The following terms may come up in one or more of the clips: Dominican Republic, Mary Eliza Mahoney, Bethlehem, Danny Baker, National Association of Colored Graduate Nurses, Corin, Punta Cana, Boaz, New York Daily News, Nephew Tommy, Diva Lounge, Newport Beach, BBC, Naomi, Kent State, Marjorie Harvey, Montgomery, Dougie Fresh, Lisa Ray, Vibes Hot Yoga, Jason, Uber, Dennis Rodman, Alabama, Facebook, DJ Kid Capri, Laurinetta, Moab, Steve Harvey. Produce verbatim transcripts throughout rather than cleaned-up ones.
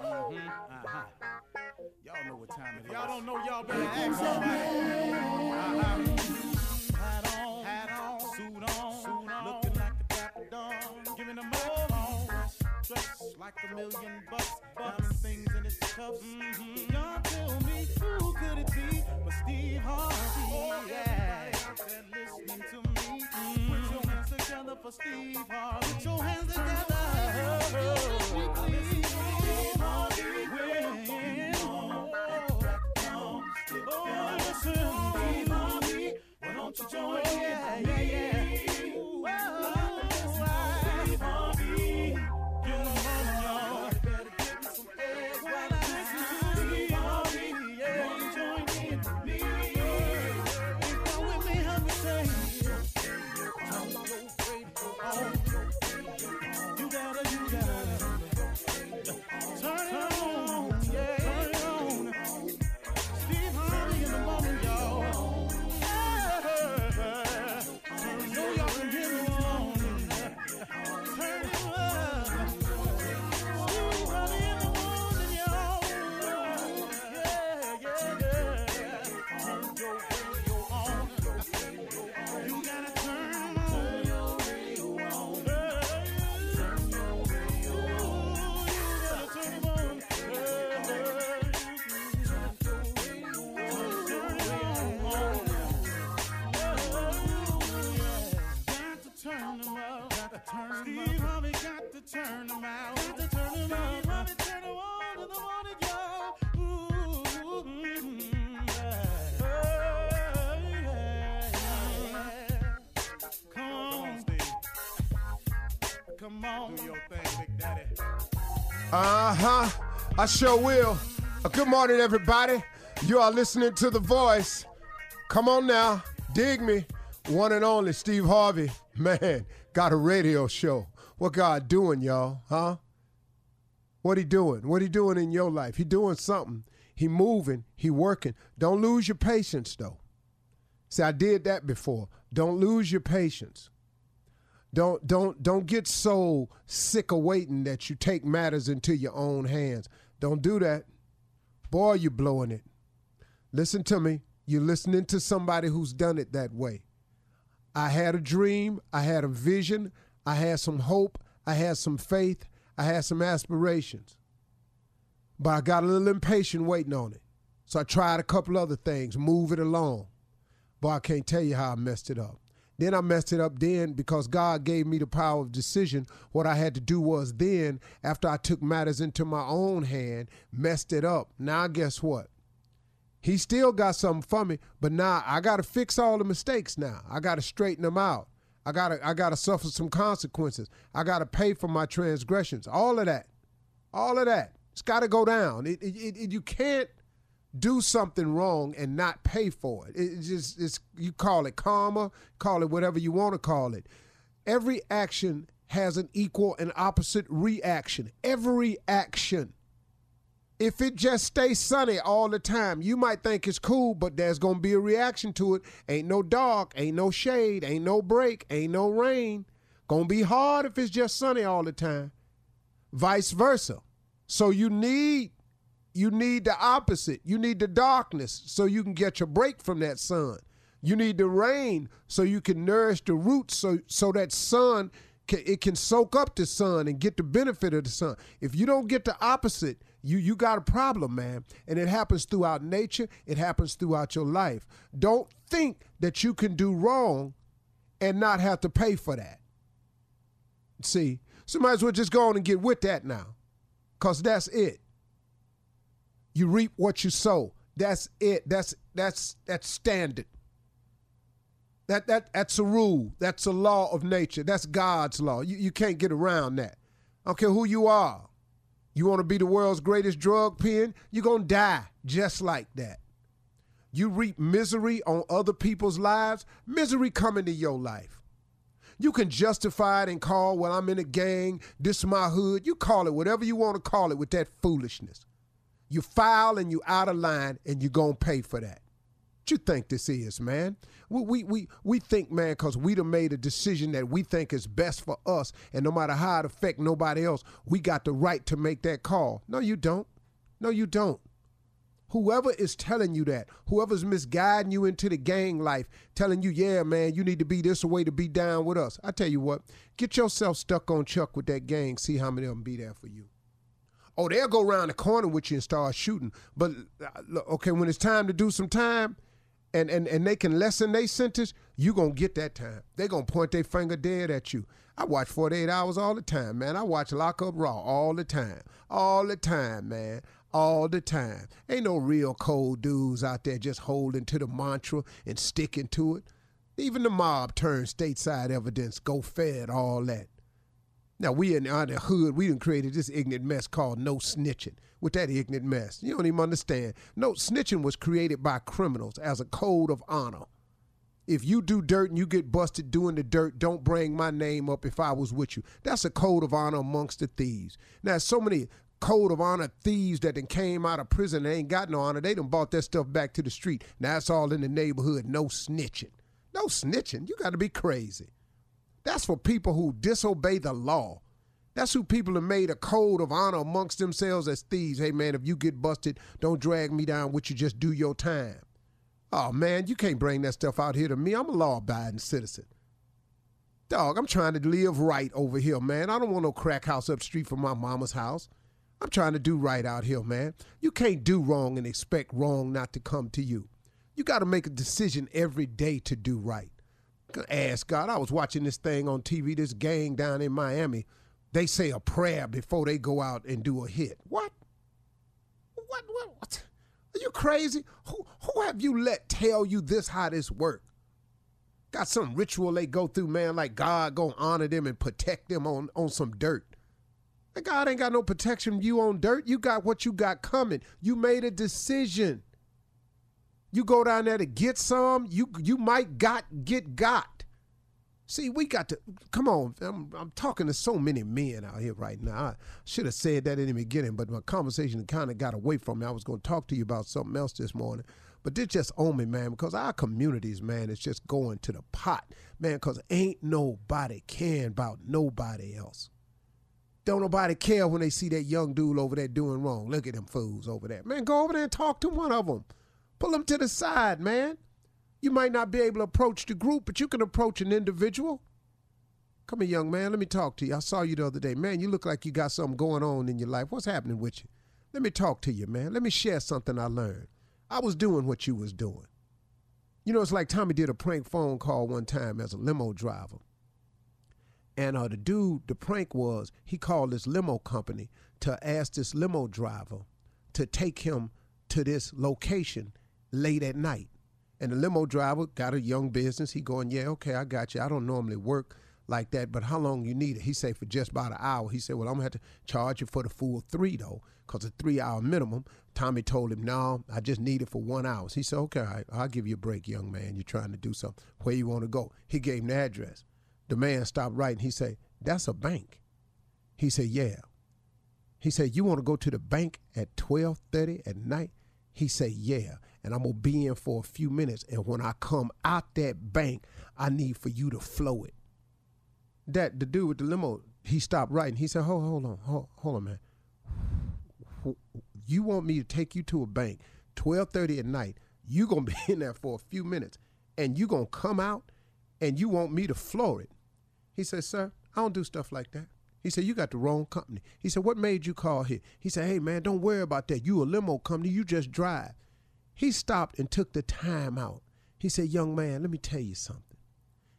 Mm-hmm. Uh-huh. Y'all know what time it is. Y'all don't know, y'all better act somebody. Uh-huh. Hat on, hat on, suit on, suit on. Looking like the Dapper Don. Giving them all on. Dressed like a million bucks. Diamond things in his cuffs. Mm-hmm. Y'all tell me who could it be but Steve Harvey? Oh, yeah. Everybody listening to me. Mm-hmm. Put your hands together for Steve Harvey. Put your hands together. Oh, oh, oh. Won't you join in? Yeah, yeah, yeah. Ooh, oh, Steve Harvey, you know you better give me some eggs while I listen to Steve Harvey. Won't you join in with me? If you're with me, help me say, I'm so grateful. You gotta, you gotta turn it on, yeah, turn it on. Steve Harvey in the morning, y'all. Uh-huh. I sure will. Uh, good morning, everybody. You are listening to The Voice. Come on now. Dig me. One and only Steve Harvey. Man, got a radio show. What God doing, y'all? Huh? What he doing? What he doing in your life? He doing something. He moving. He working. Don't lose your patience, though. See, I did that before. Don't lose your patience. Don't don't don't get so sick of waiting that you take matters into your own hands. Don't do that. Boy, you're blowing it. Listen to me. You're listening to somebody who's done it that way. I had a dream. I had a vision. I had some hope. I had some faith. I had some aspirations. But I got a little impatient waiting on it. So I tried a couple other things, move it along. Boy, I can't tell you how I messed it up. Then I messed it up then because God gave me the power of decision. What I had to do was then, after I took matters into my own hand, messed it up. Now, guess what? He still got something for me, but now I got to fix all the mistakes now. I got to straighten them out. I got to I got to suffer some consequences. I got to pay for my transgressions. All of that. All of that. It's got to go down. It, it, it, you can't do something wrong and not pay for it. It just it's you call it karma, call it whatever you want to call it. Every action has an equal and opposite reaction. Every action. If it just stays sunny all the time, you might think it's cool, but there's going to be a reaction to it. Ain't no dark, ain't no shade, ain't no break, ain't no rain. Going to be hard if it's just sunny all the time. Vice versa. So you need You need the opposite. You need the darkness so you can get your break from that sun. You need the rain so you can nourish the roots so, so that sun, can, it can soak up the sun and get the benefit of the sun. If you don't get the opposite, you, you got a problem, man. And it happens throughout nature. It happens throughout your life. Don't think that you can do wrong and not have to pay for that. See, so might as well just go on and get with that now, because that's it. You reap what you sow. That's it. That's that's that's standard. That that that's a rule. That's a law of nature. That's God's law. You you can't get around that. I don't care who you are. You want to be the world's greatest drug pen? You're gonna die just like that. You reap misery on other people's lives. Misery coming to your life. You can justify it and call, well, I'm in a gang. This is my hood. You call it whatever you want to call it with that foolishness. You foul and you out of line and you're going to pay for that. you think this is, man? We we we, we think, man, because we done made a decision that we think is best for us, and no matter how it affect nobody else, we got the right to make that call. No, you don't. No, you don't. Whoever is telling you that, whoever's misguiding you into the gang life, telling you, yeah, man, you need to be this way to be down with us. I tell you what, get yourself stuck on Chuck with that gang, see how many of them be there for you. Oh, they'll go around the corner with you and start shooting. But, okay, when it's time to do some time and, and, and they can lessen their sentence, you're going to get that time. They're going to point their finger dead at you. I watch forty-eight hours all the time, man. I watch Lock Up Raw all the time. All the time, man. All the time. Ain't no real cold dudes out there just holding to the mantra and sticking to it. Even the mob turned stateside evidence, go Fed, all that. Now, we in the hood, we done created this ignorant mess called no snitching. With that ignorant mess, you don't even understand. No, snitching was created by criminals as a code of honor. If you do dirt and you get busted doing the dirt, don't bring my name up if I was with you. That's a code of honor amongst the thieves. Now, so many code of honor thieves that then came out of prison and ain't got no honor, they done bought that stuff back to the street. Now, it's all in the neighborhood, no snitching. No snitching, you got to be crazy. That's for people who disobey the law. That's who people have made a code of honor amongst themselves as thieves. Hey, man, if you get busted, don't drag me down with you. Just do your time. Oh, man, you can't bring that stuff out here to me. I'm a law-abiding citizen. Dog, I'm trying to live right over here, man. I don't want no crack house up the street from my mama's house. I'm trying to do right out here, man. You can't do wrong and expect wrong not to come to you. You got to make a decision every day to do right. Ask God. I was watching this thing on T V, this gang down in Miami. They say a prayer before they go out and do a hit. What? What? What? What? Are you crazy? Who, who have you let tell you this, how this work? Got some ritual they go through, man, like God gonna honor them and protect them on, on some dirt. And God ain't got no protection from you on dirt. You got what you got coming. You made a decision. You go down there to get some, you you might got get got. See, we got to, come on, I'm, I'm talking to so many men out here right now. I should have said that in the beginning, but my conversation kind of got away from me. I was going to talk to you about something else this morning, but this just on me, man, because our communities, man, it's just going to the pot, man, because ain't nobody caring about nobody else. Don't nobody care when they see that young dude over there doing wrong. Look at them fools over there. Man, go over there and talk to one of them. Pull them to the side, man. You might not be able to approach the group, but you can approach an individual. Come here, young man. Let me talk to you. I saw you the other day. Man, you look like you got something going on in your life. What's happening with you? Let me talk to you, man. Let me share something I learned. I was doing what you was doing. You know, it's like Tommy did a prank phone call one time as a limo driver. And uh, the dude, the prank was, he called this limo company to ask this limo driver to take him to this location late at night. And the limo driver got a young business. He going, yeah, okay, I got you. I don't normally work like that, but how long you need it? He said, for just about an hour. He said, well, I'm going to have to charge you for the full three, though, because a three-hour minimum. Tommy told him, no, I just need it for one hour. He said, okay, all right, I'll give you a break, young man. You're trying to do something. Where you want to go? He gave him the address. The man stopped writing. He said, that's a bank. He said, yeah. He said, you want to go to the bank at twelve thirty at night? He said, yeah, and I'm going to be in for a few minutes, and when I come out that bank, I need for you to flow it. That, the dude with the limo, he stopped writing. He said, hold, hold on, hold, hold on, man. You want me to take you to a bank, twelve thirty at night, you're going to be in there for a few minutes, and you're going to come out, and you want me to floor it. He said, sir, I don't do stuff like that. He said, you got the wrong company. He said, what made you call here? He said, hey, man, don't worry about that. You a limo company. You just drive. He stopped and took the time out. He said, young man, let me tell you something.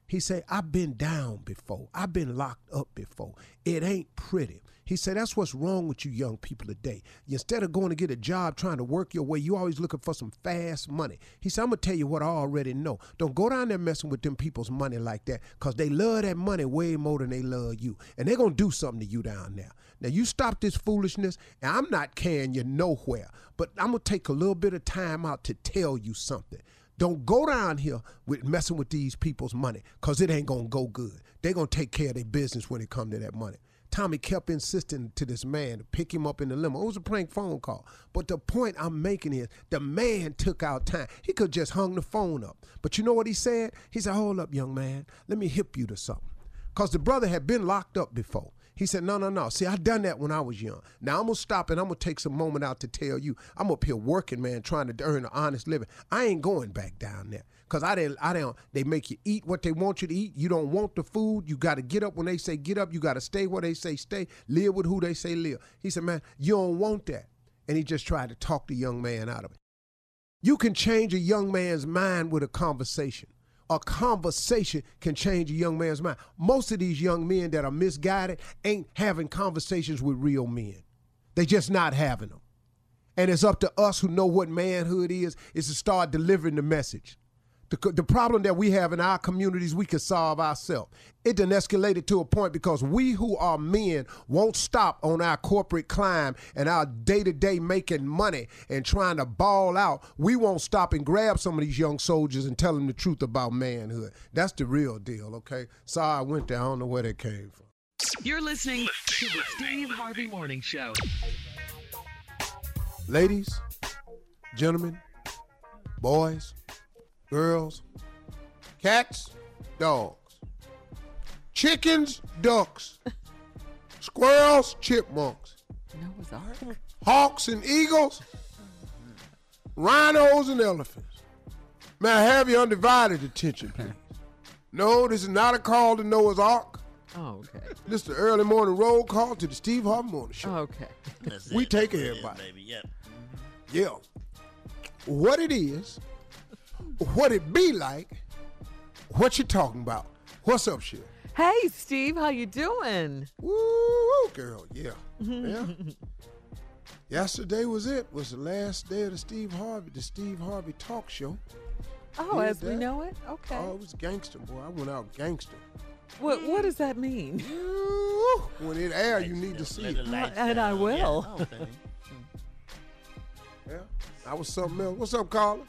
He said, I've been down before. I've been locked up before. It ain't pretty. He said, that's what's wrong with you young people today. Instead of going to get a job trying to work your way, you always looking for some fast money. He said, I'm going to tell you what I already know. Don't go down there messing with them people's money like that, because they love that money way more than they love you. And they're going to do something to you down there. Now, you stop this foolishness, and I'm not carrying you nowhere, but I'm going to take a little bit of time out to tell you something. Don't go down here with messing with these people's money, because it ain't going to go good. They're going to take care of their business when it comes to that money. Tommy kept insisting to this man to pick him up in the limo. It was a prank phone call. But the point I'm making is the man took out time. He could just hung the phone up. But you know what he said? He said, hold up, young man. Let me hip you to something. Because the brother had been locked up before. He said, no, no, no. See, I done that when I was young. Now, I'm going to stop and I'm going to take some moment out to tell you, I'm up here working, man, trying to earn an honest living. I ain't going back down there because I didn't, I didn't, they make you eat what they want you to eat. You don't want the food. You got to get up when they say get up. You got to stay where they say stay. Live with who they say live. He said, man, you don't want that. And he just tried to talk the young man out of it. You can change a young man's mind with a conversation. A conversation can change a young man's mind. Most of these young men that are misguided ain't having conversations with real men. They just not having them. And it's up to us who know what manhood is, is to start delivering the message. The, the problem that we have in our communities, we can solve ourselves. It done escalated to a point because we who are men won't stop on our corporate climb and our day-to-day making money and trying to ball out. We won't stop and grab some of these young soldiers and tell them the truth about manhood. That's the real deal, okay? Sorry I went there. I don't know where that came from. You're listening to the Steve Harvey Morning Show. Ladies, gentlemen, boys, girls, cats, dogs, chickens, ducks, squirrels, chipmunks, hawks and eagles, rhinos and elephants. May I have your undivided attention, please? No, this is not a call to Noah's Ark. Oh, okay. This is the early morning roll call to the Steve Harvey Morning Show. Okay. That's we it. take That's everybody. It, baby. Yep. Yeah. What it is, what it be like, what you talking about. What's up, Shirley? Hey, Steve, how you doing? Woo, girl, yeah. yeah. Yesterday was it. was the last day of the Steve Harvey, the Steve Harvey talk show. Oh, Did as that. we know it? Okay. Oh, it was gangster, boy. I went out gangster. What What does that mean? Ooh, when it airs, you need to see it. Down. And I will. Yeah, okay. yeah, I was something else. What's up, Carla?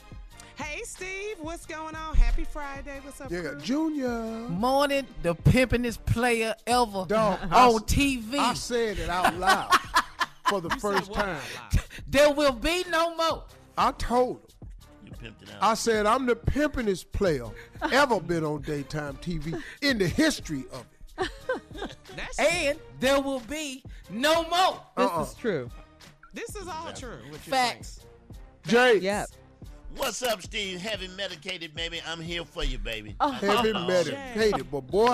Hey, Steve, what's going on? Happy Friday. What's up, Yeah, crew? Junior. Morning, the pimpiest player ever Dog, on T V. I said it out loud for the you first time. There will be no more. I told him. You pimped it out. I said I'm the pimpiest player ever been on daytime T V in the history of it. That's and true. There will be no more. Uh-uh. This is true. This is all That's true. Facts. Jay. Yep. What's up, Steve? Heavy medicated, baby. I'm here for you, baby. Oh. Heavy oh, medicated, yeah. but boy,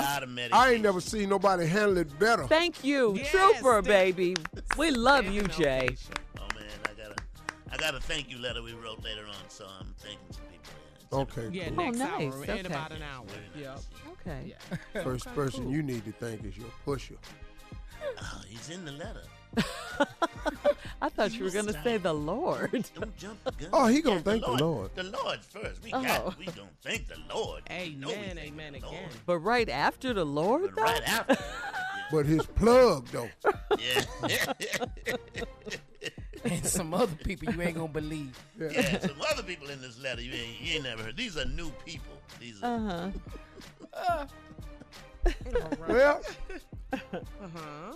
I ain't never seen nobody handle it better. Thank you, yes, Trooper, Steve. Baby. We love Damn you, no Jay. Patient. Oh man, I gotta, I gotta thank you letter we wrote later on, so I'm thanking some people. Yeah, okay. Yeah, cool. next oh, nice. hour okay. in about an hour. Yep. Okay. Yeah. First okay, person cool. you need to thank is your pusher. Oh, he's in the letter. I thought you, you were going to say the Lord. Don't jump the gun. Oh, he going to yeah, thank the Lord. The Lord, the Lord first. We oh. got we going to thank the Lord. Amen, amen again. Lord. But right after the Lord, but though? Right after. But his plug, though. Yeah. And some other people you ain't going to believe. Yeah. yeah, some other people in this letter you ain't, you ain't never heard. These are new people. These are. Uh-huh. uh, right. Well. Uh-huh.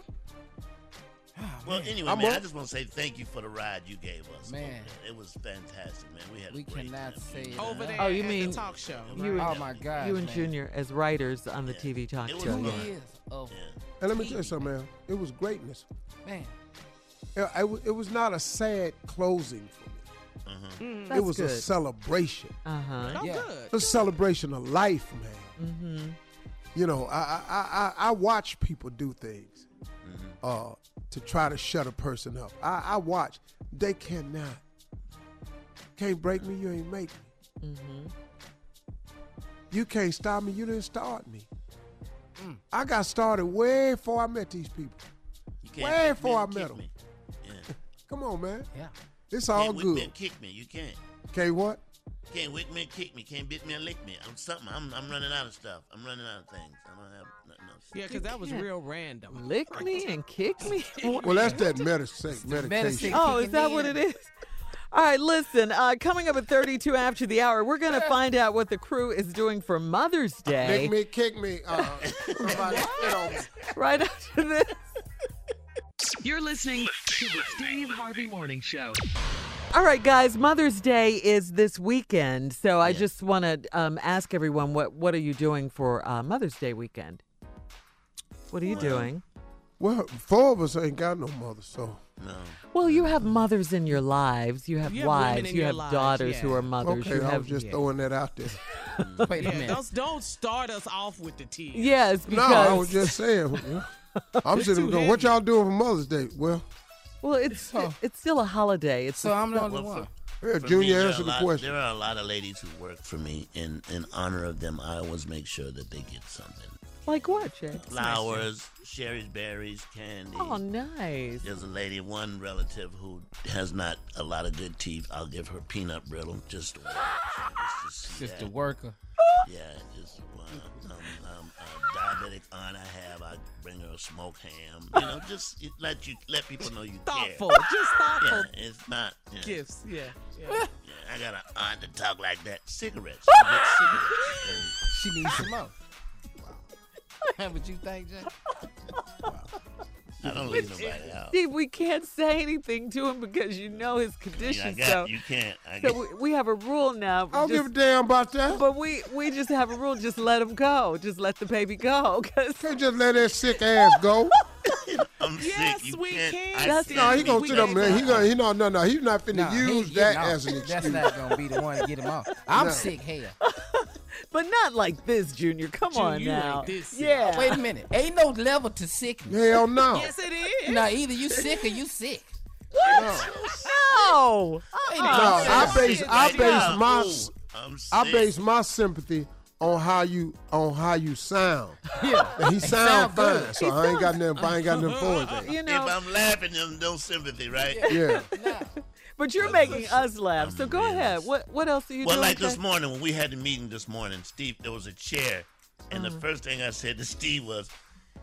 Oh, well, man. anyway, I'm man, up. I just want to say thank you for the ride you gave us. Man, it was fantastic, man. We had we a great cannot time. say over there. Oh, you mean the talk show? You and, oh my God, you and man. Junior as writers on the yeah. T V talk it show. Was yeah. of yeah. And let me tell you something, man. It was greatness, man. It, it, it was not a sad closing for me. Uh-huh. Mm, it was good. a celebration. Uh huh. Oh, yeah. good. A good. celebration of life, man. Mm-hmm. You know, I I I, I watch people do things. Mm-hmm. Uh. to try to shut a person up. I, I watch. They cannot. Can't break me, you ain't make me. Mm-hmm. You can't stop me, you didn't start me. Mm. I got started way before I met these people. You can't way before I met them. Me. Yeah. Come on, man. Yeah. It's all can't good. Can't whip me and kick me, you can't. Can't what? Can't whip me and kick me, can't bit me and lick me. I'm something, I'm, I'm running out of stuff. I'm running out of things. I don't have nothing else. Yeah, because that was real random. Lick me and kick me? Well, that's that medicine, medication. Oh, is that what it is? All right, listen, uh, coming up at thirty-two after the hour, we're going to find out what the crew is doing for Mother's Day. Lick me, kick me. Uh, right after this. You're listening to the Steve Harvey Morning Show. All right, guys, Mother's Day is this weekend, so I yeah. just want to um, ask everyone, what, what are you doing for uh, Mother's Day weekend? What are you well, doing? Well, four of us ain't got no mothers, so. No. Well, you have mothers in your lives. You have, you have wives. You have lives, daughters yeah. who are mothers. Okay, you I have, was just yeah. throwing that out there. Wait yeah, a minute. Don't, don't start us off with the tease. Yes, because. No, I was just saying. I'm sitting there going, what y'all doing for Mother's Day? Well. Well, it's oh. it's still a holiday. It's so I'm not well, one. For, yeah, for Junior, me, answer the lot, question. There are a lot of ladies who work for me, and in honor of them, I always make sure that they get something. Like what, Jay? Flowers, cherries, berries, candy. Oh, nice. There's a lady, one relative who has not a lot of good teeth. I'll give her peanut brittle just to work. Just, to just a worker. Yeah, just one. Um, um, um, a diabetic aunt I have, I bring her a smoked ham. You know, just it let you let people know you thoughtful, care. Thoughtful, just thoughtful. Yeah, it's not. Yeah. Gifts, yeah. yeah. yeah. I got an aunt that talk like that. Cigarettes. She gets cigarettes. And she needs some more. Would you think, Jay? Wow. I don't leave nobody out. Steve, we can't say anything to him because you know his condition. I mean, I got, so you can't. I so we, we have a rule now. I don't just, give a damn about that. But we, we just have a rule. Just let him go. Just let the baby go. Cause can't just let that sick ass go. I'm yes, sick. You we can't. Can. That's no, he gonna sit up there. He gonna. He no, no, no. He's not finna no, use he, that no, as an excuse. That's not gonna be the one to get him off. I'm no. sick here. But not like this, Junior. Come Junior, on now. Like this yeah. Wait a minute. Ain't no level to sickness. Hell no. Yes, it is. No, either you sick or you sick. What? No. no. no. I base I base my I base my sympathy on how you on how you sound. Yeah. And he sound, sound fine, good. So he I ain't got nothing. I ain't got nothing for it. You know. If I'm laughing, there's no sympathy, right? Yeah. yeah. No. But you're making us laugh, so go ahead. What what else are you well, doing? Well, like this morning, when we had the meeting this morning, Steve, there was a chair, and uh-huh. the first thing I said to Steve was,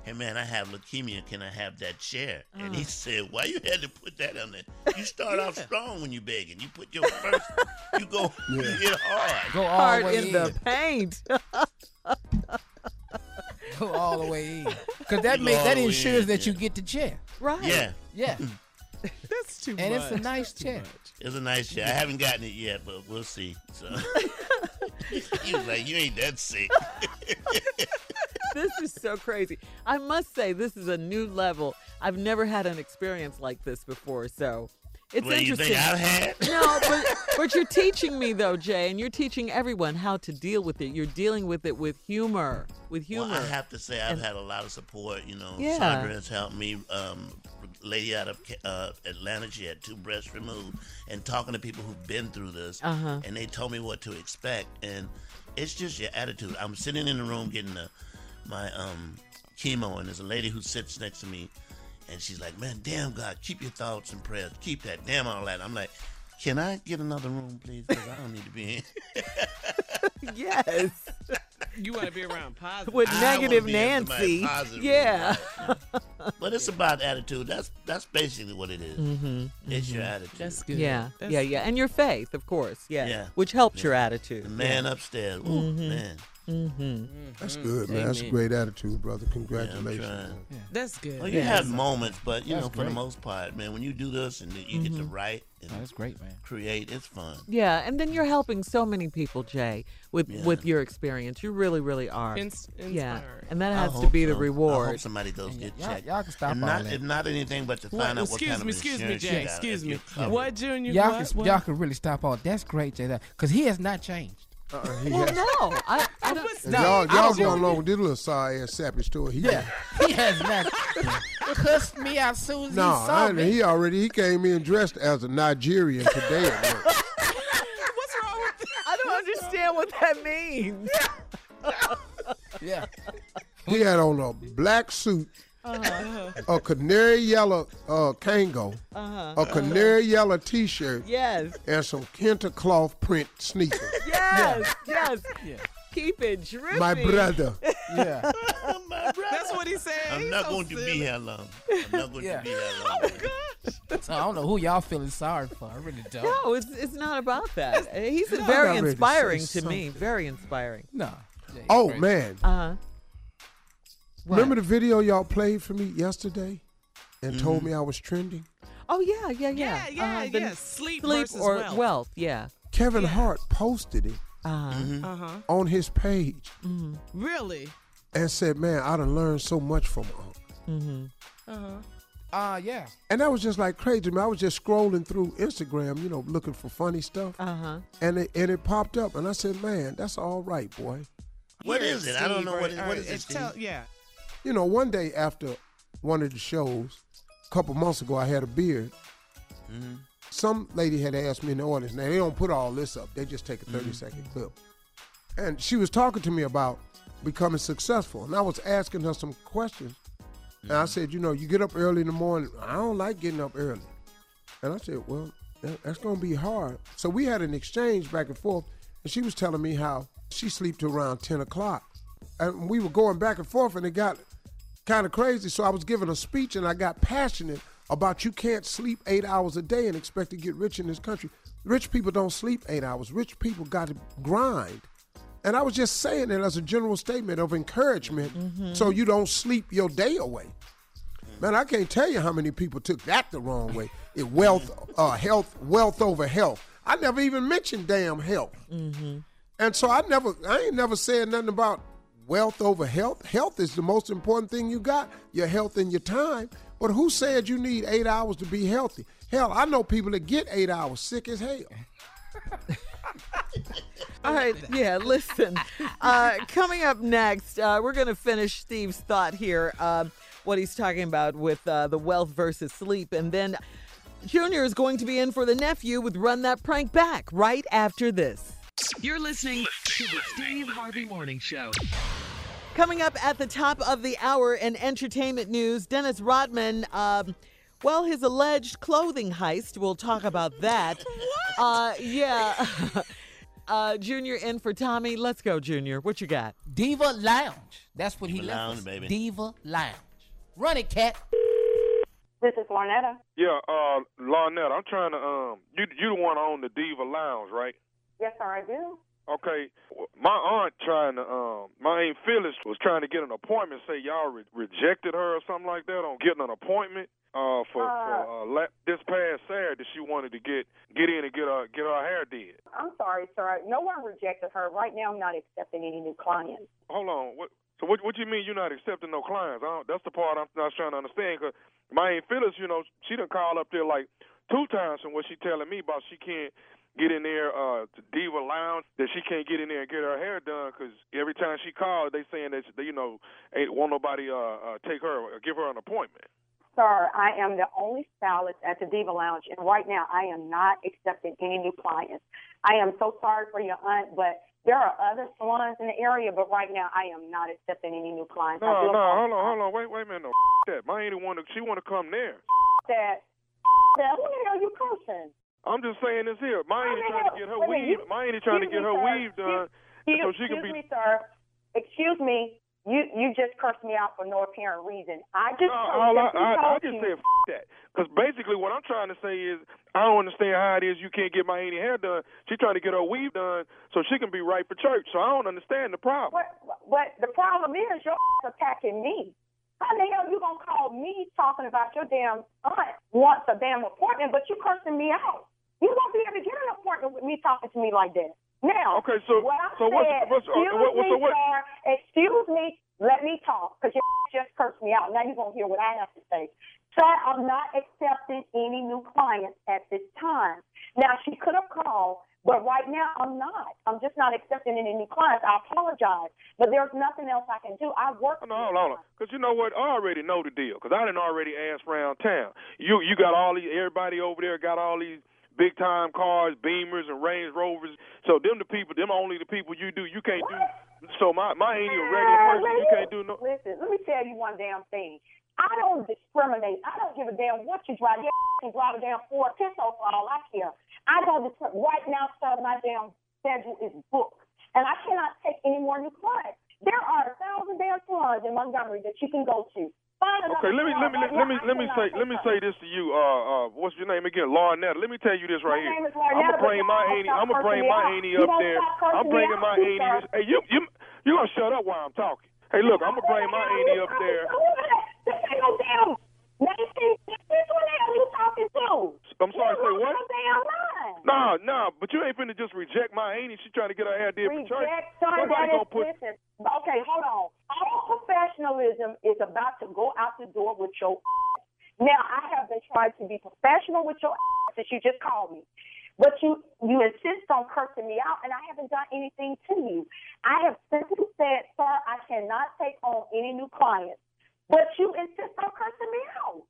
hey, man, I have leukemia. Can I have that chair? Uh-huh. And he said, why you had to put that on there? You start yeah. off strong when you're begging. You put your first, you go yeah. hit hard. Go all hard the way in, in the paint. Go all the way in. Because that, make, that ensures in, that yeah. you get the chair. Right. Yeah. Yeah. That's too and much. And it's a nice chair. It's a nice chair. I haven't gotten it yet, but we'll see. So he was like, you ain't that sick. This is so crazy. I must say, this is a new level. I've never had an experience like this before, so it's well, interesting. You think I've had? No, but, but you're teaching me, though, Jay, and you're teaching everyone how to deal with it. You're dealing with it with humor, with humor. Well, I have to say, I've and, had a lot of support. You know, yeah. Sandra has helped me. Um, lady out of uh, Atlanta, she had two breasts removed, and talking to people who've been through this, uh-huh. and they told me what to expect, and it's just your attitude. I'm sitting in the room getting the, my um, chemo, and there's a lady who sits next to me, and she's like, man, damn, God, keep your thoughts and prayers. Keep that, damn all that. I'm like, can I get another room, please? Because I don't need to be in. Yes. You want to be around positive. With negative Nancy. Positive yeah. But it's about attitude. That's that's basically what it is. Mm-hmm. It's mm-hmm. your attitude. That's good. Yeah. That's yeah, yeah. And your faith, of course. Yeah. yeah. Which helps yeah. your attitude. The man yeah. upstairs. Ooh, mm-hmm. man. Mm-hmm. Mm-hmm. That's good, man. Amen. That's a great attitude, brother. Congratulations. Yeah, yeah. That's good. Well, you yeah, have moments, but you that's know, great. For the most part, man, when you do this and you mm-hmm. get to write and oh, that's great, man. Create, it's fun. Yeah, and then you're helping so many people, Jay, with yeah. with your experience. You really, really are. Ins- yeah, and that has to be so. The reward. I hope somebody goes yeah. get y'all, checked. Y'all can stop and not, if not anything, but to find well, out what kind me, of excuse me, Jay. Excuse me, what Junior? Y'all what? Can, what? Y'all can really stop all. That's great, Jay, because he has not changed. Uh-uh, well, has. No. I, I don't, no. Y'all, y'all I going along with this little sorry-ass sappy story. He yeah. He has not cussed me out as soon as no, he saw I, me. He already, he came in dressed as a Nigerian today at work. What's wrong with that? I don't understand what that means. Yeah. He had on a black suit, uh-huh. a canary yellow uh, Kango, uh-huh. a canary uh-huh. yellow T-shirt, yes. and some Kenta cloth print sneakers. Yes, yes. yes. Keep it dripping. My brother. Yeah. My brother. That's what he said. I'm He's not so going silly. To be here long. I'm not going yeah. to be here long. Oh, gosh. So I don't know who y'all feeling sorry for. I really don't. No, it's it's not about that. It's, He's no, very inspiring to, to me. Very inspiring. No. Jay, oh, man. Uh-huh. What? Remember the video y'all played for me yesterday? and mm-hmm. told me I was trending. Oh, yeah, yeah, yeah. Yeah, yeah, uh, yeah. Sleep, sleep or wealth. wealth, yeah. Kevin yeah. Hart posted it uh-huh. Mm-hmm. Uh-huh. on his page. Mm-hmm. Really? And said, man, I done learned so much from Unc. Mm-hmm. Uh-huh. Uh, yeah. And that was just like crazy to me. I was just scrolling through Instagram, you know, looking for funny stuff. Uh-huh. And it, and it popped up. And I said, man, that's all right, boy. What yeah, is it? Steve, I don't know. Right, what, it, what right, is it, Steve? Tell, yeah. You know, one day after one of the shows, a couple months ago, I had a beard. Mm-hmm. Some lady had asked me in the audience. Now, they don't put all this up. They just take a thirty-second mm-hmm. clip. And she was talking to me about becoming successful. And I was asking her some questions. And I said, you know, you get up early in the morning. I don't like getting up early. And I said, well, that, that's going to be hard. So we had an exchange back and forth, and she was telling me how she sleeps till around ten o'clock. And we were going back and forth, and it got kind of crazy. So I was giving a speech, and I got passionate about you can't sleep eight hours a day and expect to get rich in this country. Rich people don't sleep eight hours. Rich people got to grind. And I was just saying it as a general statement of encouragement mm-hmm. so you don't sleep your day away. Man, I can't tell you how many people took that the wrong way. It wealth, uh, health, wealth over health. I never even mentioned damn health. Mm-hmm. And so I never, I ain't never said nothing about wealth over health. Health is the most important thing you got, your health and your time. But who said you need eight hours to be healthy? Hell, I know people that get eight hours sick as hell. All right, yeah, listen. Uh, coming up next, uh, we're going to finish Steve's thought here, uh, what he's talking about with uh, the wealth versus sleep. And then Junior is going to be in for the nephew with Run That Prank Back right after this. You're listening to the Steve Harvey Morning Show. Coming up at the top of the hour in entertainment news, Dennis Rodman... Um, Well, his alleged clothing heist, we'll talk about that. What? Uh, yeah. uh, Junior in for Tommy. Let's go, Junior. What you got? Diva Lounge. That's what Diva he loves. Diva Lounge. Run it, cat. This is Larnetta. Yeah, uh, Larnetta, I'm trying to, um, you, you the one on the Diva Lounge, right? Yes, sir, I do. Okay, my aunt trying to, um, my Aunt Phyllis was trying to get an appointment, say y'all re- rejected her or something like that on getting an appointment. Uh, for, uh, for uh, la- this past Saturday, she wanted to get, get in and get her get her hair did. I'm sorry, sir. No one rejected her. Right now, I'm not accepting any new clients. Hold on. What? So what? What do you mean you're not accepting no clients? I don't, that's the part I'm not trying to understand. Cause my Aunt Phyllis, you know, she done called up there like two times from what she telling me about. She can't get in there uh, to Diva Lounge, that she can't get in there and get her hair done because every time she called, they saying that they, you know, ain't won't nobody uh, uh, take her or give her an appointment. Sir, I am the only stylist at the Diva Lounge, and right now I am not accepting any new clients. I am so sorry for your aunt, but there are other salons in the area, but right now I am not accepting any new clients. No, no, hold on, hold on. Wait, wait a minute. No, that. My auntie want to, she want to come there. That, that, who the hell you cursing? I'm just saying this here. My auntie trying to get her weave, my auntie trying to get her weave done. So she can be. Excuse me, sir. Excuse me. You you just cursed me out for no apparent reason. I just no, all I, I, I just you. said F that. Because basically what I'm trying to say is I don't understand how it is you can't get my auntie hair done. She's trying to get her weave done so she can be right for church. So I don't understand the problem. But, but the problem is your attacking me. How the hell you going to call me talking about your damn aunt wants a damn appointment, but you cursing me out? You won't be able to get an appointment with me talking to me like that. Now, okay, so what I so said, what's, what's, excuse what, what, so what, me, sir, excuse me, let me talk, because you just cursed me out. Now you're going to hear what I have to say. Sir, I'm not accepting any new clients at this time. Now, she could have called, but right now I'm not. I'm just not accepting any new clients. I apologize, but there's nothing else I can do. I work with no, no, no, because you know what? I already know the deal, because I done already asked around town. You, you got all these, everybody over there got all these big-time cars, Beamers, and Range Rovers. So them the people, them only the people you do, you can't what? do. So my, my ain't a regular person, uh, you can't do no. Listen, let me tell you one damn thing. I don't discriminate. I don't give a damn what you drive. You can drive a damn Ford Pinto for all I care. I don't discriminate. Right now, sir, my damn schedule is booked. And I cannot take any more new clients. There are a thousand damn salons in Montgomery that you can go to. Okay, let me let me let me let me say let me say this to you. Uh, uh, what's your name again, Laurinetta? Let me tell you this right here. I'm gonna bring my auntie. I'm gonna bring my auntie up there. I'm bringing my auntie. Hey, you you you gonna shut up while I'm talking? Hey, look, I'm gonna bring my auntie up there. Now you see, this is what I'm talking to. I'm sorry, say what? No, no, but you ain't finna just reject my auntie. She trying to get her hair did for church. Somebody gonna put... Listen, okay, hold on. Our professionalism is about to go out the door with your ass. Now, I have been trying to be professional with your ass since you just called me. But you, you insist on cursing me out, and I haven't done anything to you. I have simply said, sir, I cannot take on any new clients. But you insist on cursing me out.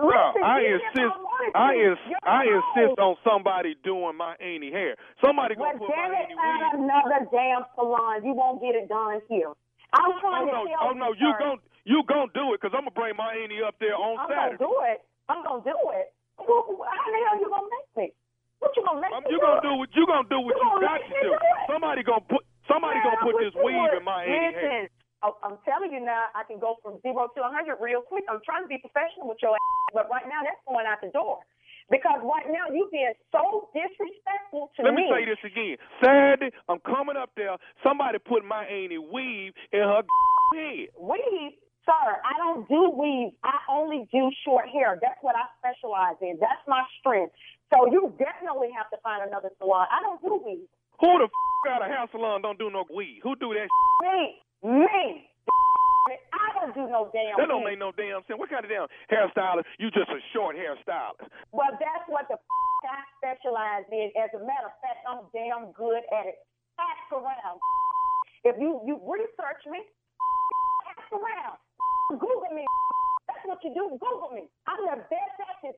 Listen, no, I insist. I, is, I insist on somebody doing my auntie hair. Somebody gonna well, put my auntie wig. Another damn salon. You won't get it done here. I'm trying oh, to no, tell oh, you. Oh no, you gon' you gonna do it because I'm gonna bring my auntie up there on I'm Saturday. I'm gonna do it. I'm gonna do it. Who, who, how the hell you gonna make me? What you gonna make um, me? You gonna do what you gonna do what you, you got to do. It? Somebody gonna put somebody yeah, gonna put this weave it. in my auntie hair. I'm telling you now, I can go from zero to one hundred real quick. I'm trying to be professional with your ass, but right now that's going out the door. Because right now you're being so disrespectful to me. Let me say this again. Saturday, I'm coming up there. Somebody put my auntie weave in her head. Weave? Sir, I don't do weave. I only do short hair. That's what I specialize in. That's my strength. So you definitely have to find another salon. I don't do weave. Who the f*** out of hair salon don't do no weave? Who do that shit? Me. Me, I don't do no damn That don't thing. make no damn sense. What kind of damn hairstylist? You just a short hairstylist. Well, that's what the f*** I specialize in. As a matter of fact, I'm damn good at it. Ask around. If you, you research me, ask around. Google me. That's what you do. Google me. I'm the best at this.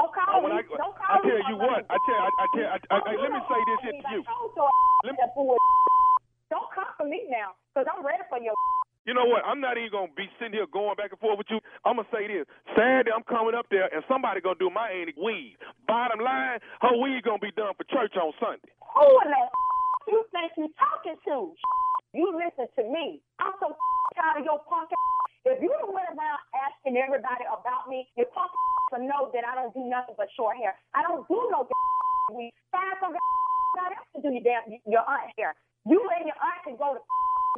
Don't call oh, me. I, don't call I tell me. you what. I tell I, I tell. I, I, I, let me say this shit to you. Let me. Don't come for me now, because I'm ready for your. You know what? I'm not even going to be sitting here going back and forth with you. I'm going to say this. Saturday, I'm coming up there, and somebody going to do my auntie weave. Bottom line, her weave going to be done for church on Sunday. Who in the you think you talking to? You listen to me. I'm so tired of your punk ass. If you done went around asking everybody about me, your punk ass will know that I don't do nothing but short hair. I don't do no weave. Find somebody else to do your damn your aunt hair. You and your aunt can go to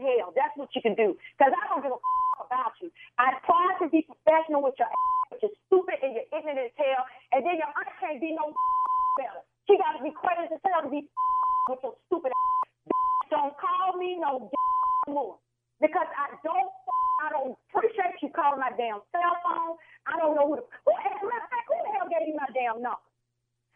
hell. That's what you can do. Because I don't give a about you. I try to be professional with your ass, but you're stupid and you're ignorant as hell. And then your aunt can't be no better. She got to be crazy as hell to be with your stupid ass. Don't call me no more. Because I don't I don't appreciate you calling my damn cell phone. I don't know who the, who, as a matter of fact, who the hell gave you my damn number?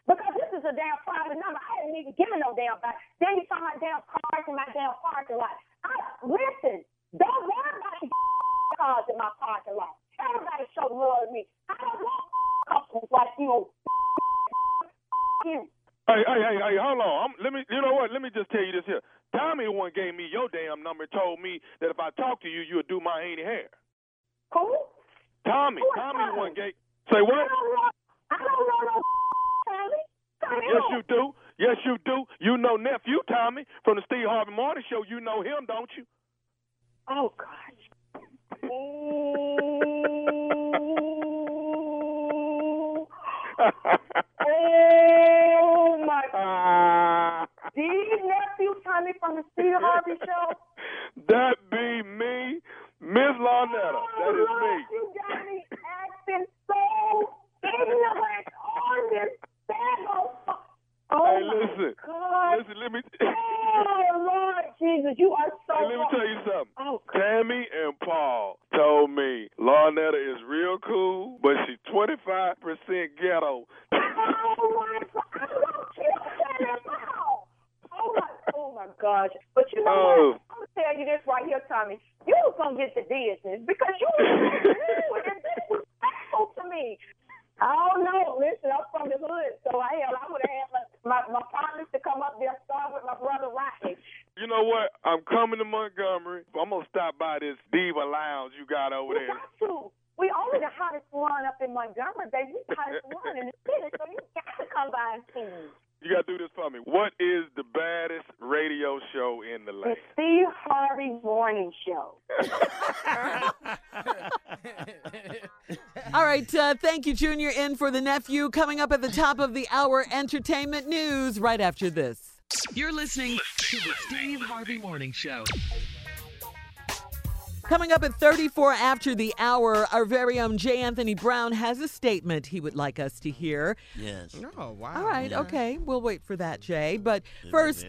Because this is a damn private number. I haven't even given no damn back. Then you saw my damn cars in my damn parking lot. I, listen, don't worry about the cars in my parking lot. Everybody show love to me. I don't want customers like you. Hey, hey, hey, hey, hold on. I'm, let me, you know what? Let me just tell you this here. Tommy one gave me your damn number and told me that if I talk to you, you would do my auntie hair. Who? Tommy. Who Tommy one gave. Say what? I don't know, I don't know no Yes, you do. Yes, you do. You know Nephew Tommy from the Steve Harvey Morning Show. You know him, don't you? Oh, God. oh. oh, my God. The Nephew Tommy from the Steve Harvey Show? That be me, Miss Larnetta. Oh, that is Lord, me. You got me acting so ignorant on this. Oh, hey, listen. God. Listen, let me. Oh, Lord Jesus, you are so. Hey, let me tell you something. Oh, Tammy and Paul told me Larnetta is real cool, but she's twenty-five percent ghetto. Oh, my God. I don't care at all. Oh, my, oh, my gosh. But you know oh. what? I'm going to tell you this right here, Tommy. You was going to get the business because you was disrespectful to me. I don't know. Listen, I'm from the hood, so I, I would have had my, my, my partners to come up there start with my brother Rocky. You know what? I'm coming to Montgomery. I'm going to stop by this Diva Lounge you got over you there. You got to. We only the hottest one up in Montgomery, baby. We the hottest one in the city, so you got to come by and see me. You got to do this for me. What is the baddest radio show in the land? The Steve Harvey Morning Show. All right, uh, thank you, Junior, in for the nephew. Coming up at the top of the hour, entertainment news right after this. You're listening to the Steve Harvey Morning Show. Coming up at thirty-four after the hour, our very own J. Anthony Brown has a statement he would like us to hear. Yes. Oh, wow. All right, yeah. Okay. We'll wait for that, Jay. But it first,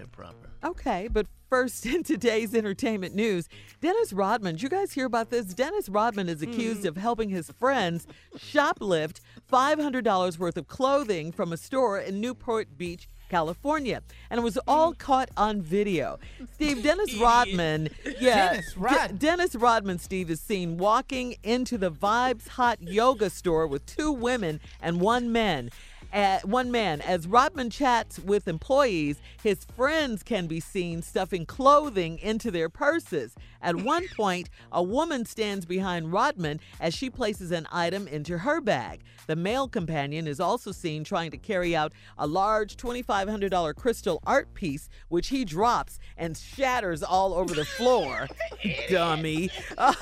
okay, but first in today's entertainment news, Dennis Rodman. Did you guys hear about this? Dennis Rodman is accused mm. of helping his friends shoplift five hundred dollars worth of clothing from a store in Newport Beach, California, and it was all caught on video. Steve, Dennis Rodman, yeah, Dennis, Rod- D- Dennis Rodman, Steve, is seen walking into the Vibes Hot Yoga store with two women and one man. Uh, one man. As Rodman chats with employees, his friends can be seen stuffing clothing into their purses. At one point, a woman stands behind Rodman as she places an item into her bag. The male companion is also seen trying to carry out a large twenty-five hundred dollars crystal art piece, which he drops and shatters all over the floor. Dummy. Uh,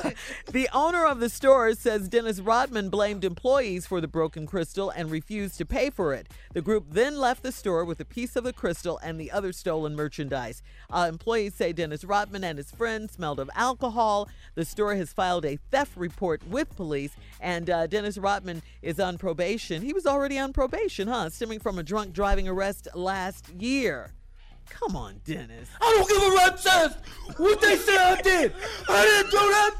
the owner of the store says Dennis Rodman blamed employees for the broken crystal and refused to pay for it. The group then left the store with a piece of the crystal and the other stolen merchandise. Uh, employees say Dennis Rodman and his friend smelled of alcohol. The store has filed a theft report with police, and uh, Dennis Rodman is on probation. He was already on probation, huh? Stemming from a drunk driving arrest last year. Come on, Dennis. I don't give a rat's ass what they say I did. I didn't do that.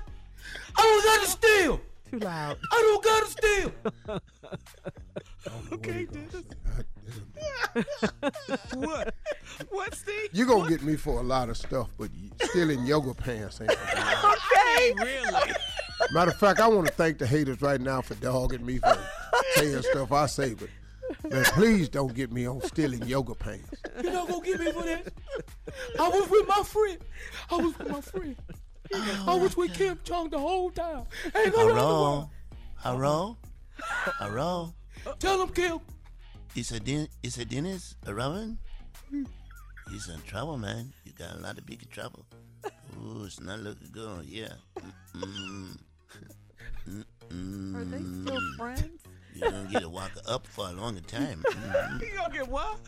I don't gotta steal. Too loud. I don't gotta steal. Okay, Dennis. What? What, Steve? You're going to get me for a lot of stuff, but stealing yoga pants ain't gonna okay. Really? Matter of fact, I want to thank the haters right now for dogging me for saying stuff I say, but man, please don't get me on stealing yoga pants. You're not going to get me for that? I was with my friend. I was with my friend. Oh, I was with God. Kim Jong the whole time. Ain't no wrong. I wrong. I wrong. Tell him, Kim. It's a, Den- it's a Dennis, a Robin. He's in trouble, man. You got a lot of big trouble. Ooh, it's not looking good. Yeah. Mm-mm. Mm-mm. Are they still friends? You're going to get a walk up for a long time. Mm-hmm. You're going to get what?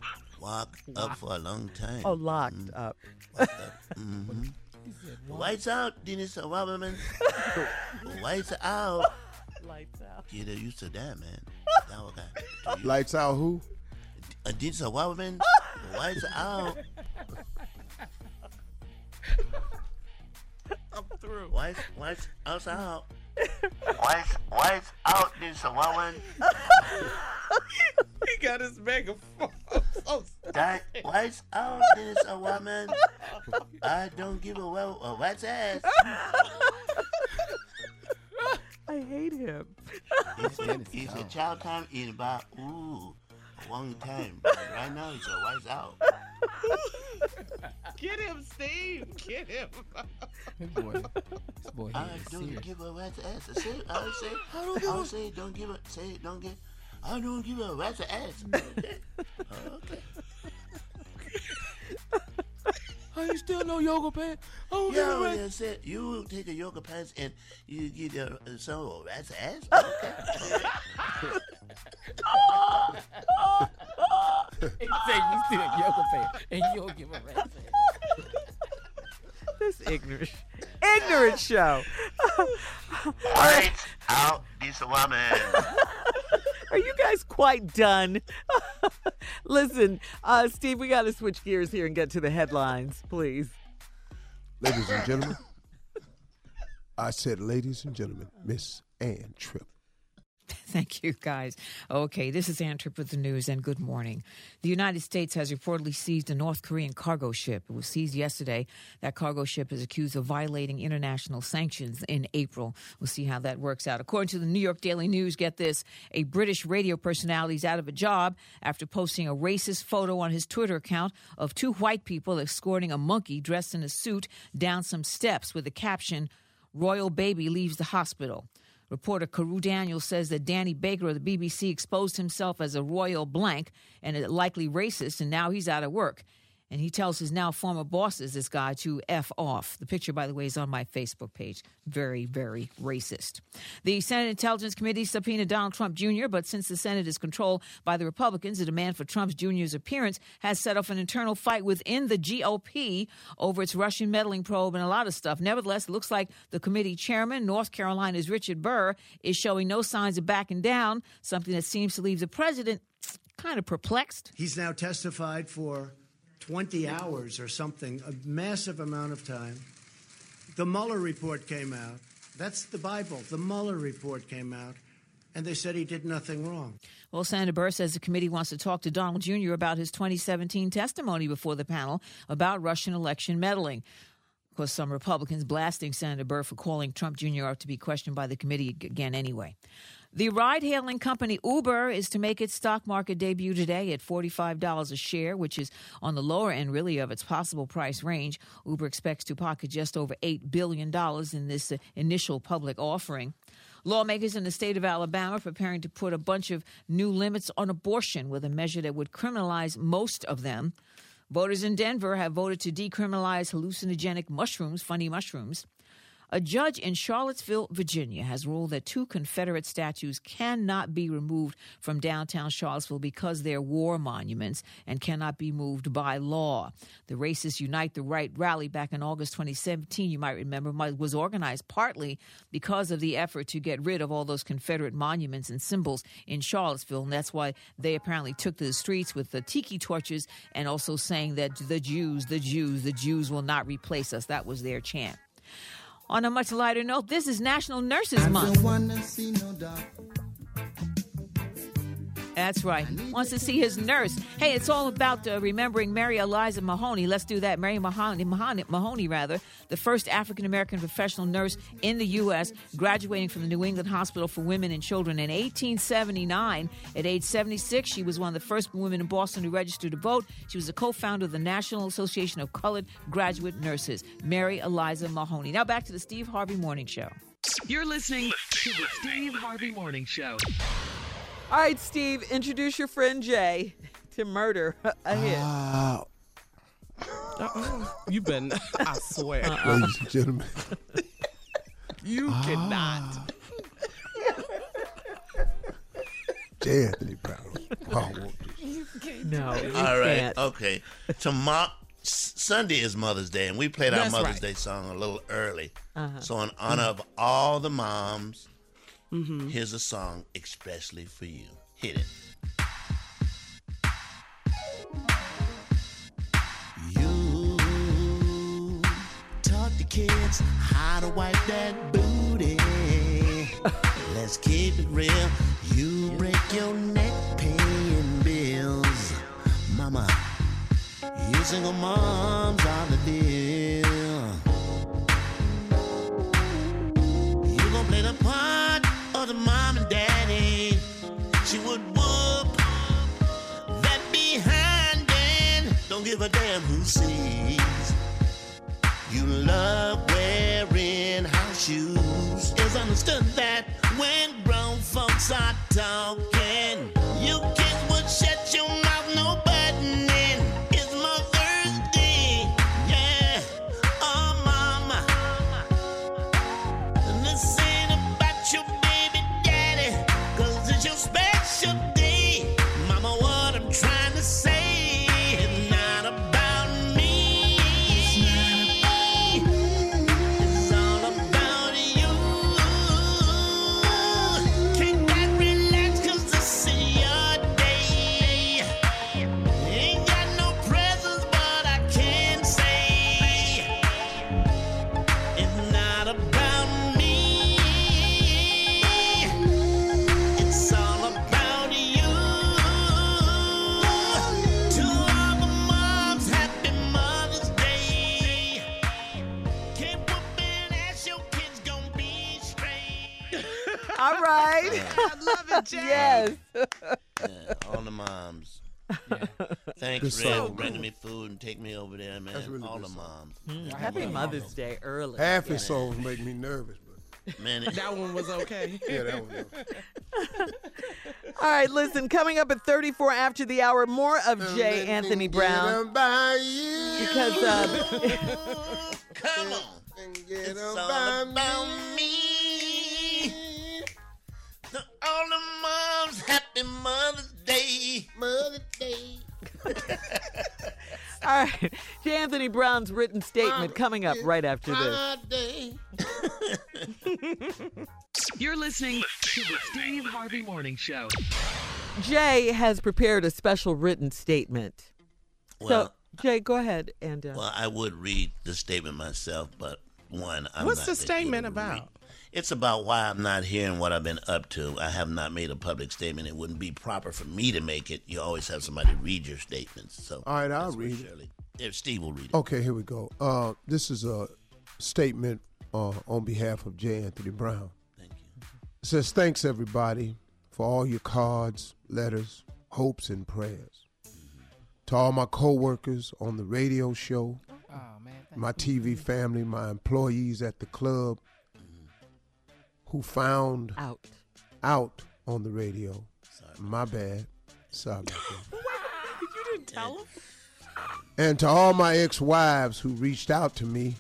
Walk up for a long time. Oh, locked mm-hmm. up. Walk up. Mm-hmm. Lights out, Dennis and Robin, man. Lights out. Lights out. Yeah, they used to that, man. That was that. Lights out who? Uh, Dennis and Robin. Lights out. I'm through. Lights, lights, lights out. Lights, lights out, Dennis and Robin. He got his megaphone. So that lights out, Dennis and Robin. I don't give a well a rat's ass. I hate him. It's, it's, it's a child time in about, ooh, a long time. Right now, it's a wise out. Get him, Steve. Get him. This boy, this boy I don't serious. Give a rat's ass. I say, I say, I don't, I don't say, don't give a, say, don't give, I don't give a rat's ass. Okay. Okay. I ain't still no yoga pants. Oh, yeah, yeah, said you take a yoga pants and you get a, a some rat's ass. Okay. Oh, oh, oh. He said you still a yoga pants and you don't give a rat's ass. This ignorant, ignorant show. Right out, this woman. Are you guys quite done? Listen, uh, Steve, we got to switch gears here and get to the headlines, please. Ladies and gentlemen, I said ladies and gentlemen, Miss Ann Tripp. Thank you, guys. Okay, this is Ann Tripp with the news, and good morning. The United States has reportedly seized a North Korean cargo ship. It was seized yesterday. That cargo ship is accused of violating international sanctions in April. We'll see how that works out. According to the New York Daily News, get this, a British radio personality is out of a job after posting a racist photo on his Twitter account of two white people escorting a monkey dressed in a suit down some steps with the caption, "Royal Baby Leaves the Hospital." Reporter Karu Daniels says that Danny Baker of the B B C exposed himself as a royal blank and a likely racist, and now he's out of work. And he tells his now former bosses, this guy, to F off. The picture, by the way, is on my Facebook page. Very, very racist. The Senate Intelligence Committee subpoenaed Donald Trump Junior, but since the Senate is controlled by the Republicans, the demand for Trump Junior's appearance has set off an internal fight within the G O P over its Russian meddling probe and a lot of stuff. Nevertheless, it looks like the committee chairman, North Carolina's Richard Burr, is showing no signs of backing down, something that seems to leave the president kind of perplexed. He's now testified for twenty hours or something, a massive amount of time. The Mueller report came out. That's the Bible. The Mueller report came out, and they said he did nothing wrong. Well, Senator Burr says the committee wants to talk to Donald Junior about his twenty seventeen testimony before the panel about Russian election meddling. Of course, some Republicans blasting Senator Burr for calling Trump Junior out to be questioned by the committee again anyway. The ride-hailing company Uber is to make its stock market debut today at forty-five dollars a share, which is on the lower end, really, of its possible price range. Uber expects to pocket just over eight billion dollars in this initial public offering. Lawmakers in the state of Alabama are preparing to put a bunch of new limits on abortion with a measure that would criminalize most of them. Voters in Denver have voted to decriminalize hallucinogenic mushrooms, funny mushrooms. A judge in Charlottesville, Virginia, has ruled that two Confederate statues cannot be removed from downtown Charlottesville because they're war monuments and cannot be moved by law. The racist Unite the Right rally back in August twenty seventeen, you might remember, was organized partly because of the effort to get rid of all those Confederate monuments and symbols in Charlottesville. And that's why they apparently took to the streets with the tiki torches and also saying that the Jews, the Jews, the Jews will not replace us. That was their chant. On a much lighter note, this is National Nurses I Month. Don't wanna see no doctor. That's right. Wants to see his nurse. Hey, it's all about uh, remembering Mary Eliza Mahoney. Let's do that. Mary Mahoney, Mahoney, Mahoney rather, the first African-American professional nurse in the U S, graduating from the New England Hospital for Women and Children in eighteen seventy-nine. At age seventy-six, she was one of the first women in Boston to register to vote. She was a co-founder of the National Association of Colored Graduate Nurses, Mary Eliza Mahoney. Now back to the Steve Harvey Morning Show. You're listening to the Steve Harvey Morning Show. All right, Steve, introduce your friend Jay to murder a hit. Uh, You've been, I swear. Uh-uh. Ladies and gentlemen. You uh, cannot. J. Anthony Brown. I don't want this. You can't no, you All right, can't. Okay. Tomorrow, Sunday is Mother's Day, and we played our That's Mother's right. Day song a little early. Uh-huh. So in honor mm-hmm. of all the moms, Mm-hmm. here's a song especially for you. Hit it. You taught the kids how to wipe that booty. Let's keep it real. You break your neck paying bills. Mama, you single moms are the deal. You gon' play the part the mom and daddy, she would whoop that behind and don't give a damn who sees. You love wearing house shoes. It's understood that when grown folks are talking, you kids would shut your mouth, no buttoning. It's Mother's Day, yeah, oh mama. And this ain't about your your special day, mama, what I'm trying to say is not about me. It's not about me. It's all about you. Can't got relax cause this is your day. Ain't got no presents but I can say it's not about me. All right. Yeah. I love it, Jay. Yes. Yeah, all the moms. Yeah. Thanks, Red, so for bringing me food and taking me over there, man. Really all the moms. Mm. Happy Mother's Day early. Half his yeah. souls make me nervous, but Man, it, that one was okay. Yeah, that one was okay. All right, listen, coming up at thirty-four after the hour, more of J. Anthony Brown. Because uh, come on. Get it's all about, about me. me. To all the moms, happy Mother's Day. Mother's Day. All right. J. Anthony Brown's written statement coming up right after this. You're listening to the Steve Harvey Morning Show. Jay has prepared a special written statement. Well, so, Jay, go ahead. and. Uh, well, I would read the statement myself, but one, I'm What's not the statement about? Read. It's about why I'm not here and what I've been up to. I have not made a public statement. It wouldn't be proper for me to make it. You always have somebody read your statements. So all right, I'll read it. If Steve will read it. Okay, here we go. Uh, this is a statement uh, on behalf of J. Anthony Brown. Thank you. It says, thanks, everybody, for all your cards, letters, hopes, and prayers. Mm-hmm. To all my co-workers on the radio show, oh, man, my T V family, my employees at the club, who found out out on the radio. Sorry. My bad. Sorry. Wow. You didn't tell him? And to all my ex-wives who reached out to me,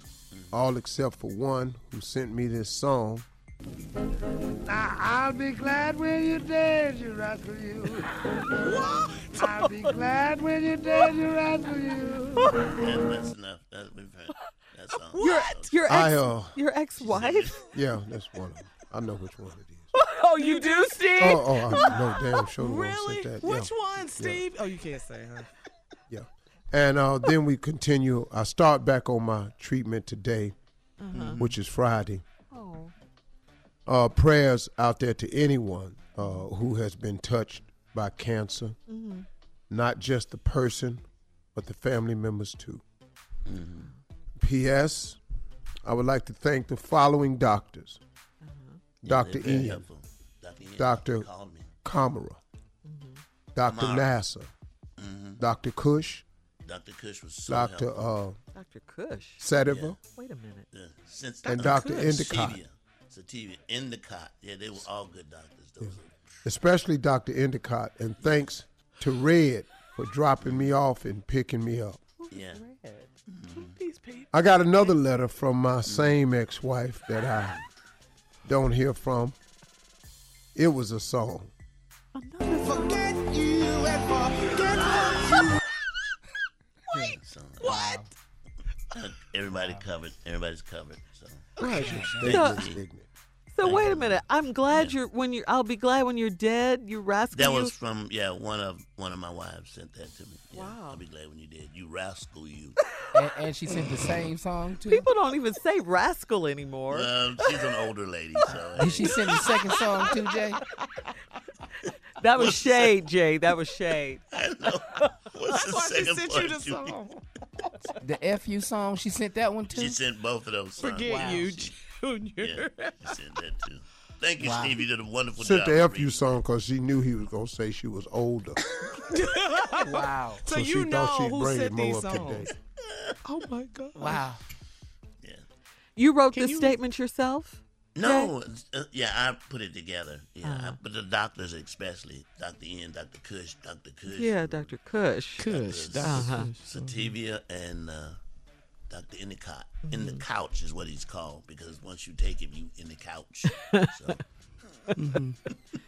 all except for one who sent me this song. Now, I'll be glad when you're dead, you rascal, you. What? I'll be glad when you're dead, you rascal, you. That's enough. That's been fine. That's all. What? Your ex, I, uh, your ex-wife? Yeah, that's one of them. I know which one it is. Oh, you do, Steve? Oh, oh I know damn sure. Really? That. Which yeah. one, Steve? Yeah. Oh, you can't say, huh? Yeah. And uh, then we continue. I start back on my treatment today, uh-huh. which is Friday. Oh. Uh, prayers out there to anyone uh, who has been touched by cancer, mm-hmm. not just the person, but the family members too. Mm-hmm. P S. I would like to thank the following doctors. Doctor Ian, Doctor Kamara, mm-hmm. Doctor Nasser, mm-hmm. Doctor Cush, Doctor Cush was so Doctor Uh, Doctor Cush, Sativa. Yeah. Wait a minute, yeah. Since and Doctor Endicott. Sativa, Endicott. Yeah, they were all good doctors. Those yeah. Especially Doctor Endicott, and thanks to Red for dropping me off and picking me up. Yeah. Red? Mm-hmm. These people. I got another letter from my mm-hmm. same ex-wife that I. don't hear from. It was a song. Another song. Forget you and forget you. Wait, what? Everybody covered. Everybody's covered. So, okay. so, so wait a minute. I'm glad yeah. you're when you're. I'll be glad when you're dead. You rascal. That was from yeah. One of one of my wives sent that to me. Yeah, wow. I'll be glad when you're dead. You rascal, you. And, and she sent the same song too. People don't even say rascal anymore. Um, she's an older lady, so. Did she send the second song too, Jay? That was What's shade, that? Jay. That was shade. I know. What's the Why second she sent part you the song? The F U song. She sent that one too. She sent both of those songs. Forget wow. you, she, Junior. Yeah, she sent that too. Thank you, wow. Steve. You did a wonderful sent job. Sent the F U reading. Song because she knew he was gonna say she was older. Wow. So, so you know who sent these songs. Oh my God. Wow. Yeah. You wrote Can this you... statement yourself? No. Uh, yeah, I put it together. Yeah. Uh-huh. I, but the doctors especially, Doctor Ian, Doctor Cush, Doctor Cush. Yeah, Doctor Cush. Cush. Uh-huh. Sativa and uh, Doctor Endicott. Mm-hmm. In the couch is what he's called because once you take him, you in the couch. So. Mm-hmm.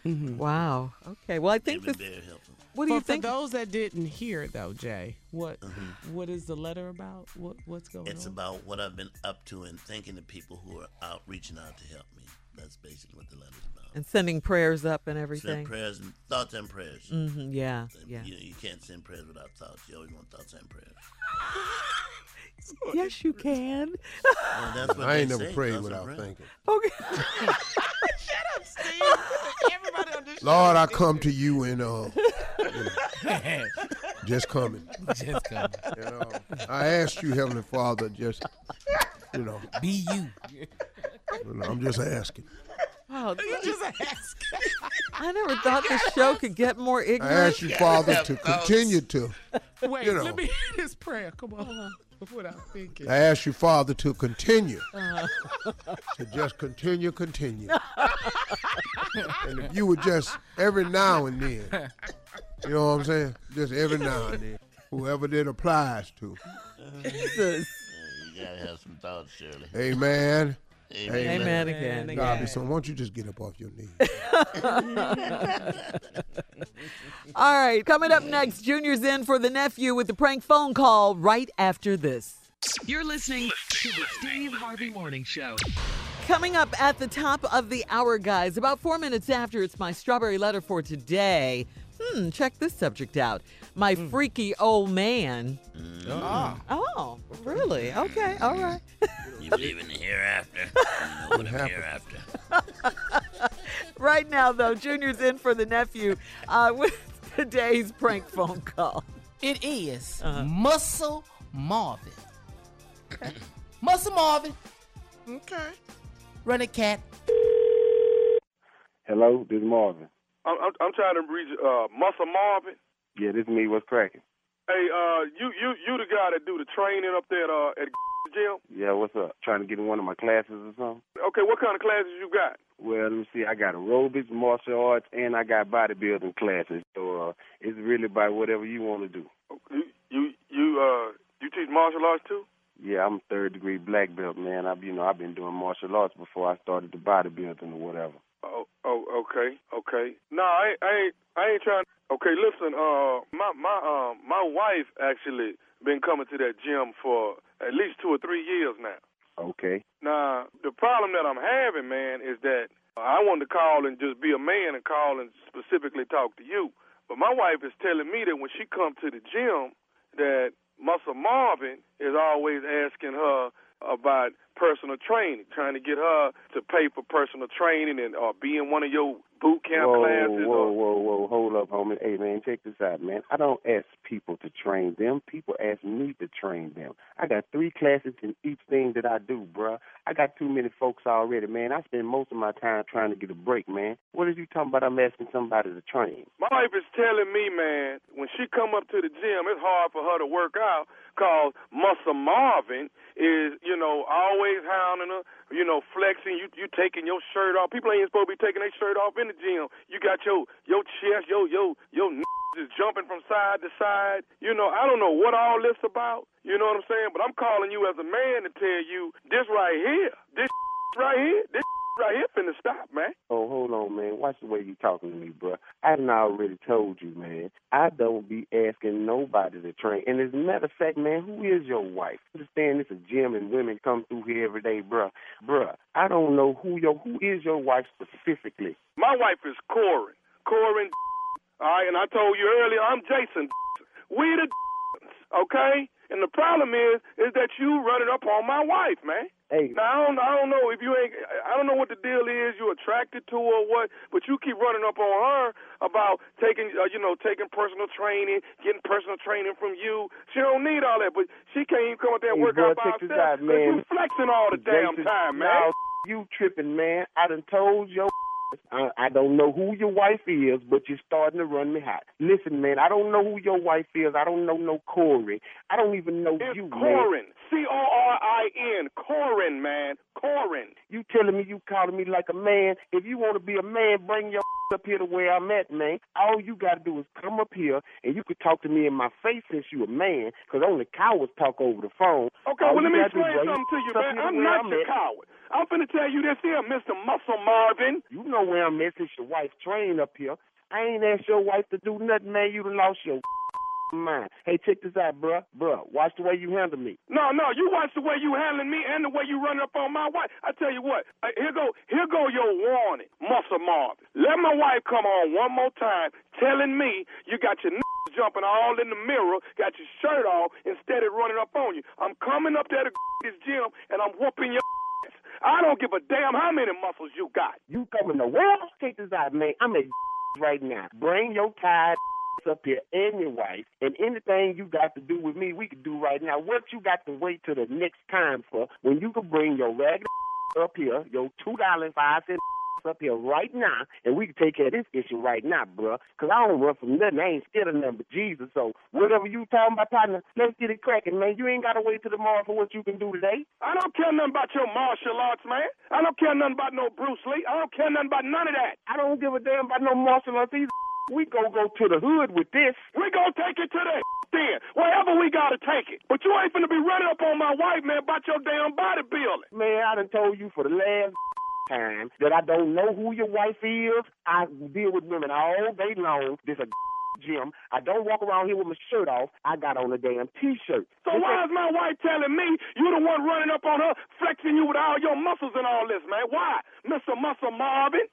Mm-hmm. Wow. Okay. Well, I think this. Very helpful. What do but you think? For those that didn't hear, though, Jay, what mm-hmm. what is the letter about? What what's going it's on? It's about what I've been up to and thanking the people who are out reaching out to help me. That's basically what the letter's about. And sending prayers up and everything. Send prayers and thoughts and prayers. Mm-hmm. Yeah. And, yeah. You know, you can't send prayers without thoughts. You always want thoughts and prayers. Yes, you can. Well, that's what I ain't never say. Prayed thoughts without thinking. Okay. Shut up, Steve. Everybody understands. Lord, I come to you and uh, you know, just coming. Just coming. You know, I asked you, Heavenly Father, just you know, be you. You know, I'm just asking. Wow, you just asking. I never thought this show could get more ignorant. I asked you, Father, to continue to. Wait, you know, let me hear this prayer. Come on. without thinking. I asked your father to continue. Uh. To just continue, continue. And if you would just every now and then, you know what I'm saying? Just every now and then. Whoever that applies to. Jesus. You gotta have some thoughts, Shirley. Amen. Amen. Amen, Amen again. God, again. Son, why don't you just get up off your knees? All right, coming up next, Junior's in for the nephew with the prank phone call right after this. You're listening to the Steve Harvey Morning Show. Coming up at the top of the hour, guys, about four minutes after, it's my strawberry letter for today. Hmm, check this subject out. My mm. freaky old man. Mm. Oh. oh, really? Okay, all right. You believe in the hereafter. You know what the hereafter. Right now, though, Junior's in for the nephew uh, with today's prank phone call. It is uh-huh. Muscle Marvin. Okay. Muscle Marvin. Okay. Run it, cat. Hello, this is Marvin. I'm, I'm trying to reach uh, Muscle Marvin. Yeah, this is me. What's cracking? Hey, uh, you you you the guy that do the training up there at uh, at the gym? Yeah, what's up? Trying to get in one of my classes or something? Okay, what kind of classes you got? Well, let me see. I got aerobics, martial arts, and I got bodybuilding classes. So uh, it's really about whatever you want to do. You you you, uh, you teach martial arts too? Yeah, I'm a third degree black belt, man. I've you know I've been doing martial arts before I started the bodybuilding or whatever. Oh, oh, okay, okay. No, I, I ain't, I ain't trying. Okay, listen. Uh, my, my, um, uh, my wife actually been coming to that gym for at least two or three years now. Okay. Now the problem that I'm having, man, is that I wanted to call and just be a man and call and specifically talk to you, but my wife is telling me that when she come to the gym, that Muscle Marvin is always asking her about personal training, trying to get her to pay for personal training and or be in one of your boot camp whoa, classes. Whoa, or... whoa, whoa, hold up, homie. Hey, man, check this out, man. I don't ask people to train them. People ask me to train them. I got three classes in each thing that I do, bruh. I got too many folks already, man. I spend most of my time trying to get a break, man. What is you talking about? I'm asking somebody to train. My wife is telling me, man, when she come up to the gym, it's hard for her to work out because Muscle Marvin is, you know, always hounding her, you know, flexing, you you taking your shirt off. People ain't supposed to be taking their shirt off in the gym. You got your your chest, your your your n- is jumping from side to side. You know, I don't know what all this about. You know what I'm saying? But I'm calling you as a man to tell you this right here, this right here, this right here finna stop, man. Oh, hold on, man. Watch the way you talking to me, bro. I done already told you, man. I don't be asking nobody to train. And as a matter of fact, man, who is your wife? Understand this is a gym and women come through here every day, bro. Bro, I don't know who your who is your wife specifically. My wife is Corin. Corin. All right, and I told you earlier, I'm Jason. We the okay? And the problem is, is that you running up on my wife, man. Hey. Now, I don't, I don't know if you ain't, I don't know what the deal is, you attracted to or what, but you keep running up on her about taking, uh, you know, taking personal training, getting personal training from you. She don't need all that, but she can't even come up there and hey, work boy, out by herself because you flexing all the Jason, damn time, man. You tripping, man. I done told your I, I don't know who your wife is, but you're starting to run me hot. Listen, man, I don't know who your wife is. I don't know no Corin. I don't even know it's you, Corin. C O R I N. Corin, man. Corin. You telling me you calling me like a man? If you want to be a man, bring your up here to where I'm at, man. All you got to do is come up here, and you can talk to me in my face since you a man, because only cowards talk over the phone. Okay, all well, let me explain something to you, man. I'm not I'm your at. coward. I'm finna tell you this here, Mister Muscle Marvin. You know where I'm at since your wife trained up here. I ain't asked your wife to do nothing, man. You done lost your mind. Hey, check this out, bruh. Bruh, watch the way you handle me. No, no, you watch the way you handling me and the way you running up on my wife. I tell you what, here go here go your warning, Muscle Marvin. Let my wife come on one more time telling me you got your n- jumping all in the mirror, got your shirt off, instead of running up on you. I'm coming up there to this gym, and I'm whooping your ass. I don't give a damn how many muscles you got. You coming to where? Check this out, man. I'm at right now. Bring your tired up here and your wife, and anything you got to do with me, we can do right now. What you got to wait till the next time for when you can bring your ragged up here, your two dollars and five cents up here right now, and we can take care of this issue right now, bro. Because I don't run from nothing. I ain't scared of nothing but Jesus. So whatever you talking about, partner, let's get it cracking, man. You ain't got to wait till tomorrow for what you can do today. I don't care nothing about your martial arts, man. I don't care nothing about no Bruce Lee. I don't care nothing about none of that. I don't give a damn about no martial arts either. We gonna go to the hood with this. We gonna take it to the then, wherever we gotta take it. But you ain't finna be running up on my wife, man, about your damn bodybuilding. Man, I done told you for the last time that I don't know who your wife is. I deal with women all day long. This a gym. I don't walk around here with my shirt off. I got on a damn t-shirt. So it's why that- is my wife telling me you the one running up on her, flexing you with all your muscles and all this, man? Why, Mister Muscle Marvin?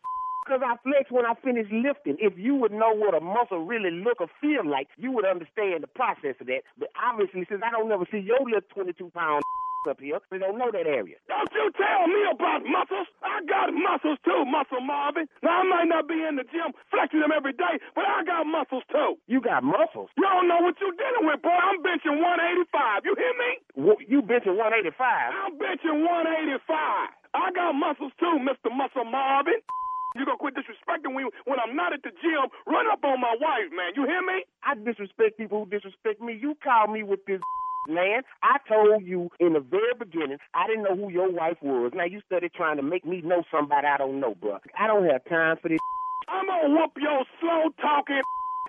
Because I flex when I finish lifting. If you would know what a muscle really look or feel like, you would understand the process of that. But obviously, since I don't never see your little twenty-two pound up here, we don't know that area. Don't you tell me about muscles. I got muscles too, Muscle Marvin. Now, I might not be in the gym flexing them every day, but I got muscles too. You got muscles? You don't know what you're dealing with, boy. I'm benching one eighty-five. You hear me? Well, you benching one eighty-five? I'm benching one eighty-five. I got muscles too, Mister Muscle Marvin. You gonna quit disrespecting me when I'm not at the gym? Run up on my wife, man. You hear me? I disrespect people who disrespect me. You call me with this, man. I told you in the very beginning, I didn't know who your wife was. Now you started trying to make me know somebody I don't know, bro. I don't have time for this. I'm gonna whoop your slow-talking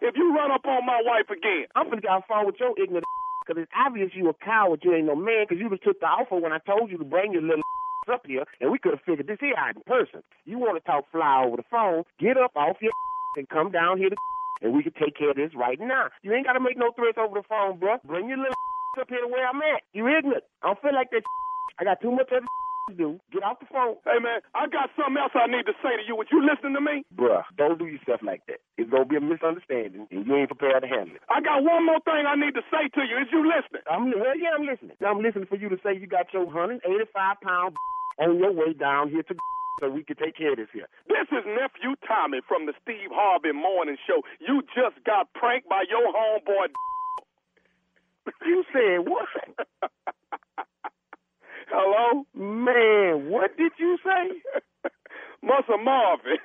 if you run up on my wife again. I'm gonna get on the phone with your ignorant because it's obvious you a coward. You ain't no man because you just took the offer when I told you to bring your little up here, and we could have figured this here out in person. You want to talk fly over the phone, get up off your and come down here to and we can take care of this right now. You ain't got to make no threats over the phone, bro. Bring your little up here to where I'm at. You ignorant. I don't feel like that. I got too much other to do. Get off the phone. Hey, man, I got something else I need to say to you. Would you listen to me? Bruh, don't do yourself like that. It's going to be a misunderstanding, and you ain't prepared to handle it. I got one more thing I need to say to you. Is you listening? I'm, well, yeah, I'm listening. Now I'm listening for you to say you got your one eighty-five pound on your way down here to so we can take care of this here. This is Nephew Tommy from the Steve Harvey Morning Show. You just got pranked by your homeboy. You said what? Hello? Man, what did you say? Muscle Marvin.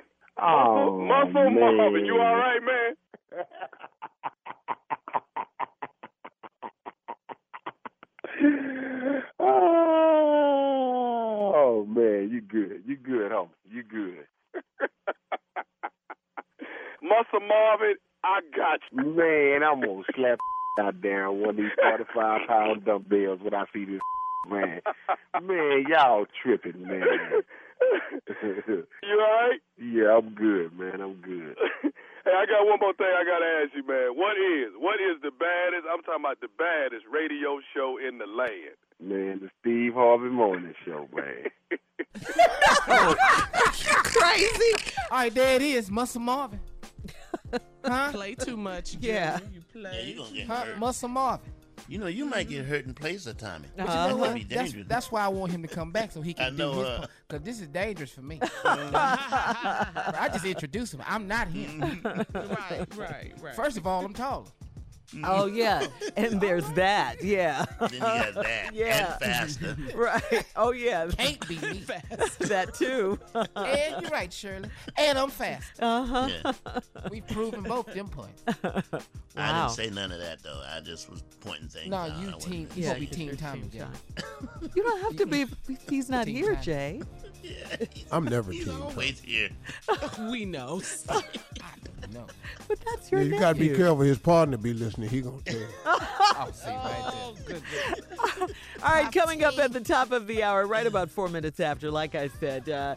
Oh, Muscle man. Marvin. You all right, man? Oh, man, you good. You good, homie. You good. Muscle Marvin, I got you. Man, I'm going to slap out down one of these forty-five pound dumbbells when I see this. Man, man, y'all tripping, man. You all right? Yeah, I'm good, man. I'm good. Hey, I got one more thing I got to ask you, man. What is, what is the baddest, I'm talking about the baddest radio show in the land? Man, the Steve Harvey Morning Show, man. Crazy. All right, there it is, Muscle Marvin. Huh? Play too much. Yeah. You play. Yeah, you huh? Muscle Marvin. You know, you might get hurt in place of Tommy. Uh-huh. You know that'd be dangerous. That's, that's why I want him to come back so he can I know, do his part. Uh, because this is dangerous for me. I just introduced him. I'm not him. Right, right, right. First of all, I'm taller. Oh, yeah. And there's that. Yeah. Then you got that. Yeah. And faster. Right. Oh, yeah. Can't be me. Fast. That, too. And you're right, Shirley. And I'm fast. Uh-huh. Yeah. We've proven both them points. Wow. I didn't say none of that, though. I just was pointing things no, out. No, you team. You're going to be team Tommy, Jay. You don't have to be. He's not here, time. Jay. Yeah, I'm never he's team. He's always here. We know. I don't know. But that's your yeah, you got to be careful. His partner be listening. He going to tell. I'll see right there. Oh, all right, coming up at the top of the hour, right about four minutes after, like I said, uh,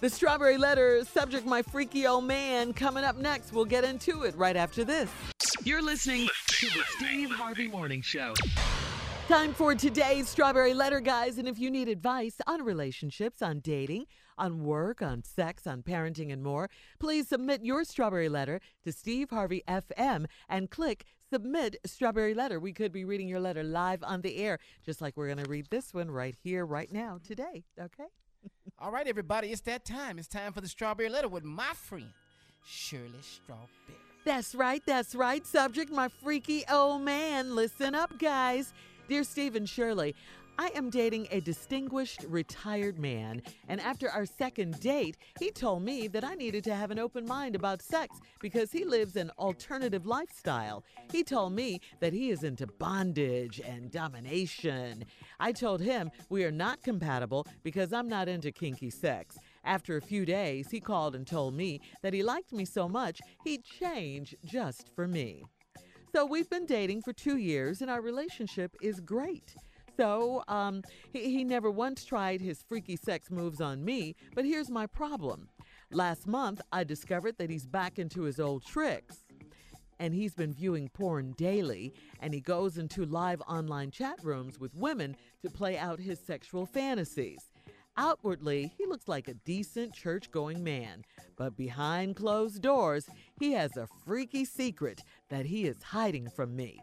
the Strawberry Letter, subject, my freaky old man, coming up next. We'll get into it right after this. You're listening to the Steve Harvey Morning Show. Time for today's Strawberry Letter, guys. And if you need advice on relationships, on dating, on work, on sex, on parenting, and more, please submit your Strawberry Letter to Steve Harvey F M and click Submit Strawberry Letter. We could be reading your letter live on the air, just like we're going to read this one right here, right now, today. Okay? All right, everybody, it's that time. It's time for the Strawberry Letter with my friend, Shirley Strawberry. That's right, that's right. Subject, my freaky old man. Listen up, guys. Dear Steve and Shirley, I am dating a distinguished retired man, and after our second date, he told me that I needed to have an open mind about sex because he lives an alternative lifestyle. He told me that he is into bondage and domination. I told him we are not compatible because I'm not into kinky sex. After a few days, he called and told me that he liked me so much he'd change just for me. So we've been dating for two years, and our relationship is great. So, um, he, he never once tried his freaky sex moves on me, but here's my problem. Last month, I discovered that he's back into his old tricks, and he's been viewing porn daily, and he goes into live online chat rooms with women to play out his sexual fantasies. Outwardly, he looks like a decent church-going man, but behind closed doors, he has a freaky secret that he is hiding from me.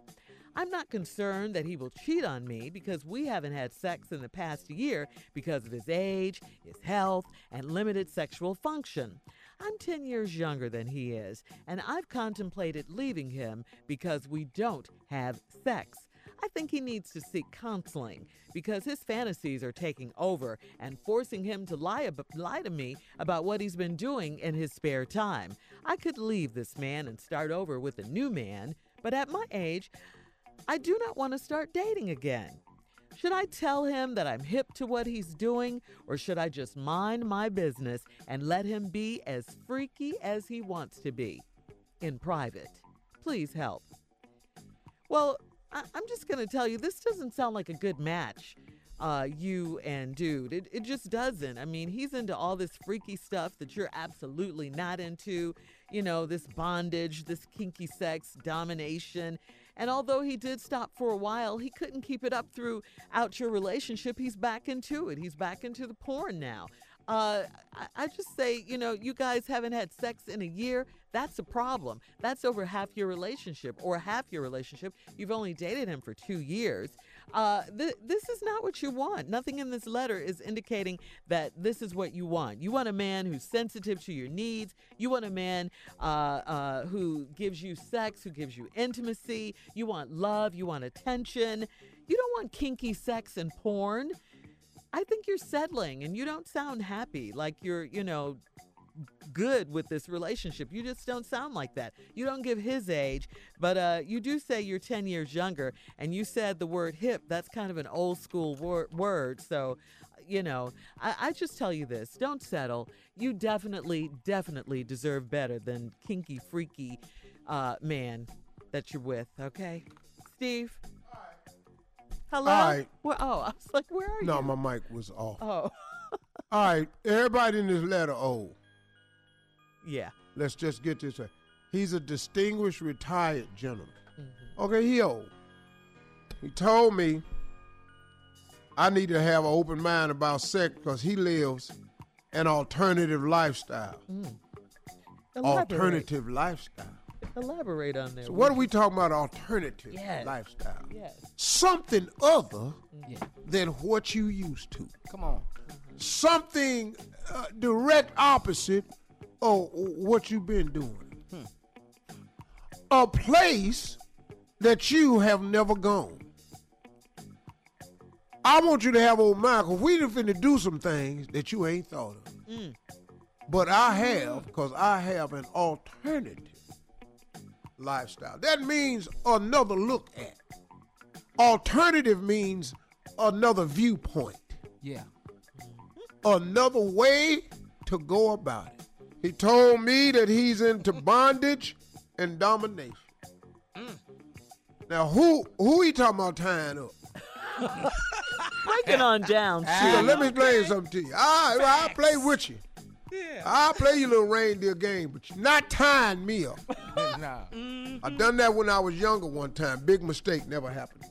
I'm not concerned that he will cheat on me because we haven't had sex in the past year because of his age, his health, and limited sexual function. I'm ten years younger than he is, and I've contemplated leaving him because we don't have sex. I think he needs to seek counseling because his fantasies are taking over and forcing him to lie, ab- lie to me about what he's been doing in his spare time. I could leave this man and start over with a new man, but at my age, I do not want to start dating again. Should I tell him that I'm hip to what he's doing, or should I just mind my business and let him be as freaky as he wants to be in private? Please help. Well, I- I'm just going to tell you, this doesn't sound like a good match, uh, you and dude. It-, it just doesn't. I mean, he's into all this freaky stuff that you're absolutely not into, you know, this bondage, this kinky sex, domination. And although he did stop for a while, he couldn't keep it up throughout your relationship. He's back into it. He's back into the porn now. Uh, I, I just say, you know, you guys haven't had sex in a year. That's a problem. That's over half your relationship or half your relationship. You've only dated him for two years. Uh, th- this is not what you want. Nothing in this letter is indicating that this is what you want. You want a man who's sensitive to your needs. You want a man uh, uh, who gives you sex, who gives you intimacy. You want love. You want attention. You don't want kinky sex and porn. I think you're settling and you don't sound happy, like you're, you know, good with this relationship. You just don't sound like that. You don't give his age, but uh, you do say you're ten years younger, and you said the word hip. That's kind of an old school wor- word. So, you know, I-, I just tell you this. Don't settle. You definitely, definitely deserve better than kinky, freaky uh, man that you're with. Okay, Steve? Hello? All right. Well, oh, I was like, where are no, you? No, my mic was off. Oh. All right. Everybody in this letter old. Yeah. Let's just get this right. He's a distinguished retired gentleman. Mm-hmm. Okay, he old. He told me I need to have an open mind about sex because he lives an alternative lifestyle. Mm. Alternative lifestyle. Elaborate on that. So what are we talking about? Alternative yes. lifestyle. Yes. Something other yeah. than what you used to. Come on. Mm-hmm. Something uh, direct opposite of what you've been doing. Hmm. A place that you have never gone. I want you to have old mind, because we finna do some things that you ain't thought of. Mm. But I have, because I have an alternative lifestyle. That means another look at. Alternative means another viewpoint. Yeah. Another way to go about it. He told me that he's into bondage and domination. Mm. Now, who who he talking about tying up? Break it on down, too. So let me explain something to you. I, I'll play with you. Yeah. I'll play you little reindeer game, but you're not tying me up. Nah. Mm-hmm. I done that when I was younger one time. Big mistake, never happened.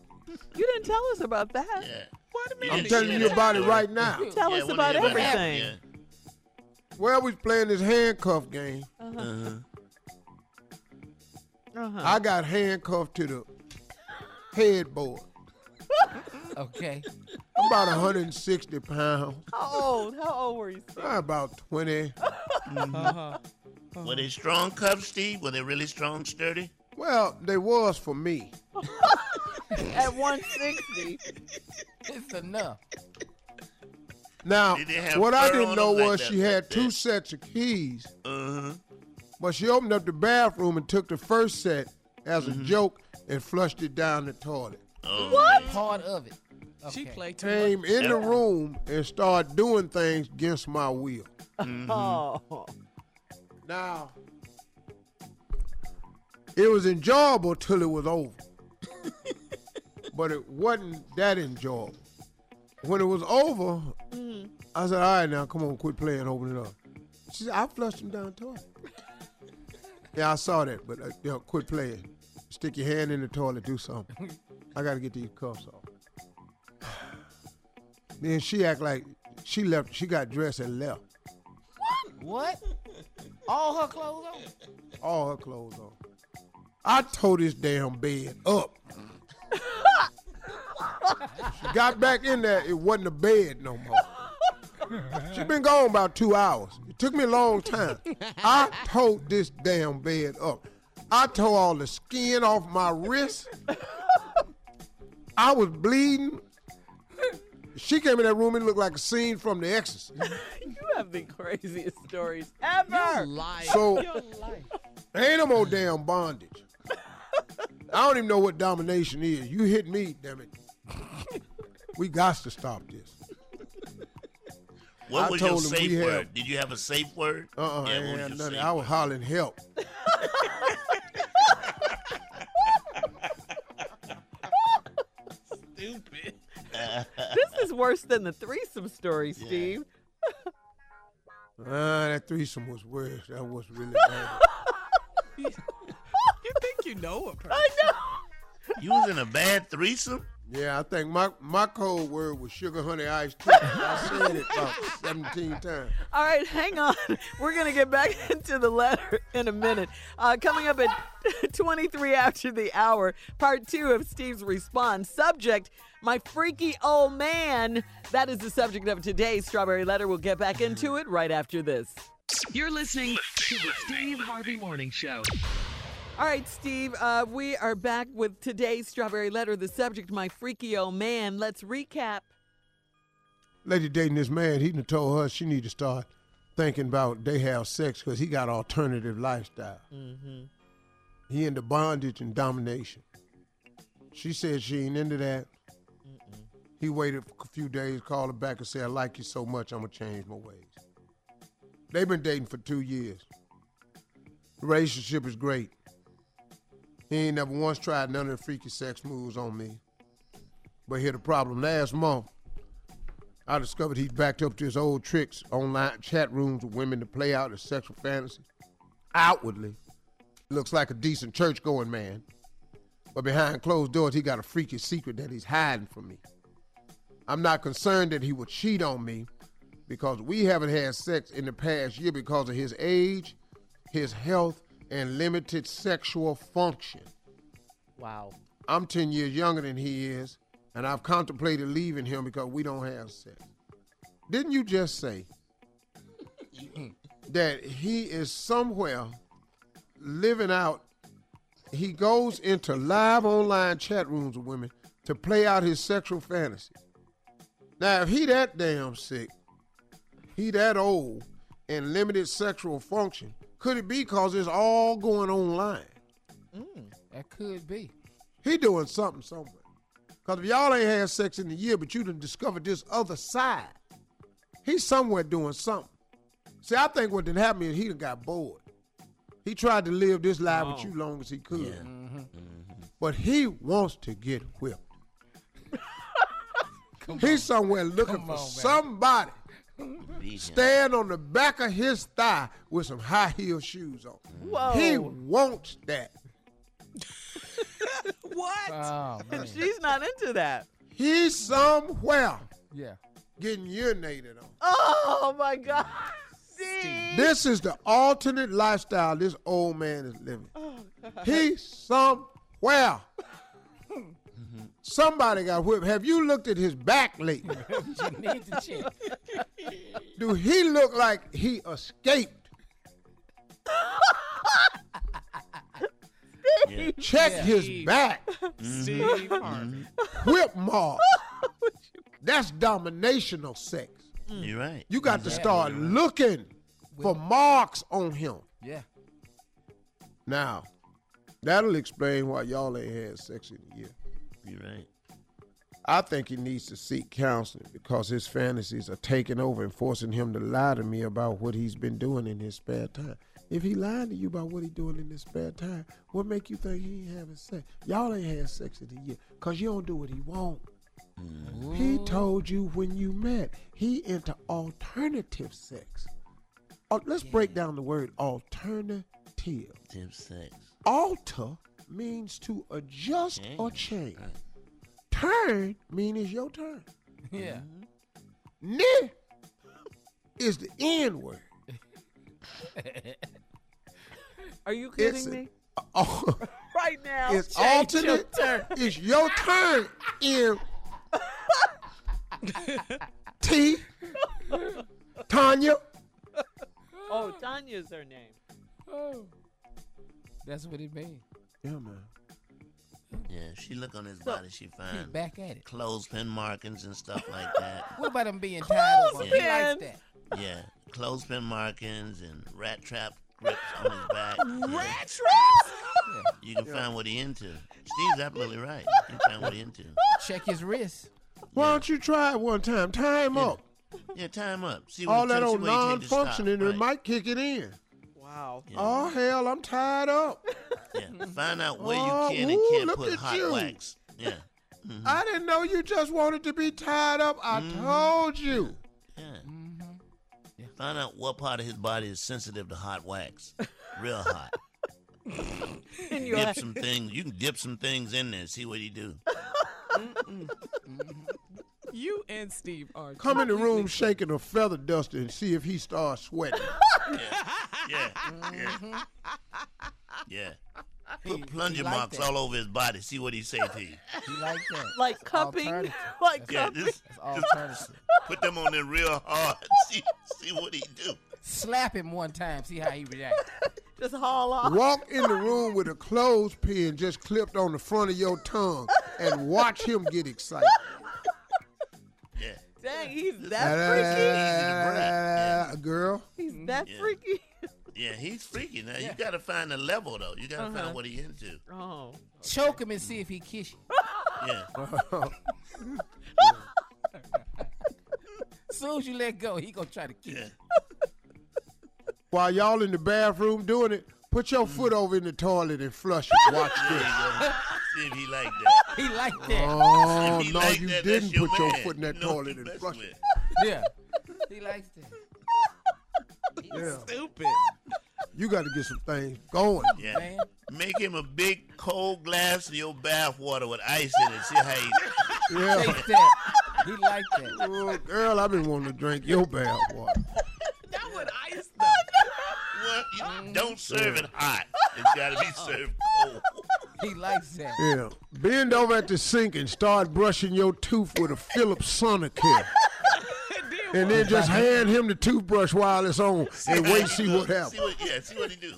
You didn't tell us about that. Yeah. What a minute. I'm telling you about it right now. You tell yeah, us about everything. Yeah. Well, we was playing this handcuff game. Uh-huh. Uh-huh. Uh-huh. I got handcuffed to the headboard. Okay. I'm about one hundred sixty pounds. How old? How old were you? I'm about twenty. Mm-hmm. Uh-huh. Uh-huh. Were they strong cuffs, Steve? Were they really strong, sturdy? Well, they was for me. At one sixty. It's enough. Now, what I didn't know was she had two sets of keys. Uh-huh. But she opened up the bathroom and took the first set as mm-hmm. a joke and flushed it down the toilet. Oh. What? Part of it. Okay. She played too Came much. in yeah. the room and started doing things against my will. Mm-hmm. Oh. Now, it was enjoyable till it was over. But it wasn't that enjoyable. When it was over, mm-hmm. I said, all right, now, come on, quit playing, open it up. She said, I flushed him down the toilet. Yeah, I saw that, but uh, you know, quit playing. Stick your hand in the toilet, do something. I got to get these cuffs off. Then she act like she left, she got dressed and left. What? What? All her clothes on? All her clothes on. I tore this damn bed up. She got back in there, it wasn't a bed no more. She been gone about two hours. It took me a long time. I tore this damn bed up. I tore all the skin off my wrist. I was bleeding. She came in that room and it looked like a scene from The Exorcist. You have the craziest stories ever. So, ain't no more damn bondage. I don't even know what domination is. You hit me, damn it. We got to stop this. What I was your safe word? Help. Did you have a safe word? Uh-uh. Yeah, I, was nothing. I was hollering help. Stupid. This is worse than the threesome story, yeah. Steve. Ah, uh, that threesome was worse. That was really bad. You think you know a person? I know. You was in a bad threesome? Yeah, I think my, my code word was sugar, honey, ice tea. I said it about seventeen times. All right, hang on. We're going to get back into the letter in a minute. Uh, coming up at twenty-three after the hour, part two of Steve's response. Subject, my freaky old man. That is the subject of today's Strawberry Letter. We'll get back into it right after this. You're listening to the Steve Harvey Morning Show. All right, Steve, uh, we are back with today's Strawberry Letter. The subject, my freaky old man. Let's recap. Lady dating this man, he done told her she need to start thinking about they have sex because he got alternative lifestyle. Mm-hmm. He into bondage and domination. She said she ain't into that. Mm-mm. He waited a few days, called her back and said, I like you so much, I'm going to change my ways. They've been dating for two years. The relationship is great. He ain't never once tried none of the freaky sex moves on me. But here the problem. Last month, I discovered he's backed up to his old tricks, online chat rooms with women to play out his sexual fantasies. Outwardly, looks like a decent church-going man. But behind closed doors, he got a freaky secret that he's hiding from me. I'm not concerned that he would cheat on me because we haven't had sex in the past year because of his age, his health, and limited sexual function. Wow. I'm ten years younger than he is, and I've contemplated leaving him because we don't have sex. Didn't you just say that he is somewhere living out? He goes into live online chat rooms with women to play out his sexual fantasies. Now, if he that damn sick, he that old, and limited sexual function, could it be because it's all going online? Mm, that could be. He doing something somewhere. Because if y'all ain't had sex in a year, but you done discovered this other side, he's somewhere doing something. See, I think what done happened is he done got bored. He tried to live this life oh. with you long as he could. Yeah. Mm-hmm. Mm-hmm. But he wants to get whipped. He's somewhere looking Come for on, somebody. Stand on the back of his thigh with some high heel shoes on. Whoa. He wants that. What? Oh, and she's not into that. He's somewhere yeah. getting urinated on. Oh, my God. This is the alternate lifestyle this old man is living. Oh, he's somewhere. Somebody got whipped. Have you looked at his back lately? You need to check. Do he look like he escaped? Yeah. Check yeah. his back. Steve Harvey. Whip mark. That's dominational sex. Mm. You're right. You got exactly. to start right. looking for marks on him. Yeah. Now, that'll explain why y'all ain't had sex in a year. You're right. I think he needs to seek counseling because his fantasies are taking over and forcing him to lie to me about what he's been doing in his spare time. If he lying to you about what he's doing in his spare time, what make you think he ain't having sex? Y'all ain't had sex in a year because you don't do what he want. Mm-hmm. He told you when you met. He into alternative sex. Oh, let's yeah. break down the word alternative. Alternative sex. Alter means to adjust change. or change. Right. Turn means it's your turn. Yeah. Mm-hmm. Nigga is the N word. Are you kidding it's me? A, oh, right now, it's alternate. Your turn. It's your turn. In T. Tanya. Oh, Tanya's her name. Oh, that's what it means. Yeah, man. Yeah, she look on his so, body. She find back at it. Clothespin markings and stuff like that. What about them being tied up? He likes that. Yeah, clothespin markings and rat trap grips on his back. Rat yeah. traps? Yeah. You can yeah. find what he into. Steve's absolutely right. You can find what he into. Check his wrist. Why yeah. don't you try it one time? Tie him yeah. up. Yeah, tie him up. See all that old non-functioning, right. it might kick it in. Wow. Yeah. Oh, hell, I'm tied up. Yeah. Find out where oh, you can and can't ooh, put hot you. wax. Yeah. Mm-hmm. I didn't know you just wanted to be tied up. I mm-hmm. told you. Yeah. yeah. Mm-hmm. yeah. Find out what part of his body is sensitive to hot wax. Real hot. And you dip some things. You can dip some things in there and see what he do. Mm-mm. Mm-hmm. You and Steve are come in the room shaking a feather duster and see if he starts sweating. Yeah, yeah, mm-hmm. yeah. Put he, plunger he like marks that. all over his body. See what he say to you. He like that. Like That's cupping. Like yeah, cupping. Just, just put them on there real hard. See, see what he do. Slap him one time. See how he reacts. Just haul off. Walk in the room with a clothespin just clipped on the front of your tongue and watch him get excited. Yeah. Dang, he's that uh, freaky. Uh, yeah. Girl. He's that yeah. freaky. Yeah, he's freaky. Now, yeah. you got to find the level, though. You got to uh-huh. find what he into. Oh, okay. Choke him and see if he kiss you. Yeah. As soon as you let go, he going to try to kiss yeah. you. While y'all in the bathroom doing it, put your foot over in the toilet and flush it. Watch this. See if he like that. He like that. Oh, no, like you that, didn't your put man. your foot in that no, toilet and flush it. Yeah. He likes that. He's yeah. stupid. You got to get some things going. Yeah. Man. Make him a big cold glass of your bath water with ice in it. See how he... Yeah. He likes that. He like that. Oh, girl, I've been wanting to drink your bath water. That with ice, though. Well, you mm-hmm. don't serve it hot. It's got to be served cold. He likes that. Yeah. Bend over at the sink and start brushing your tooth with a Phillips Sonicare. And then just hand him the toothbrush while it's on and wait, see what happens. See what, yeah, see what he do.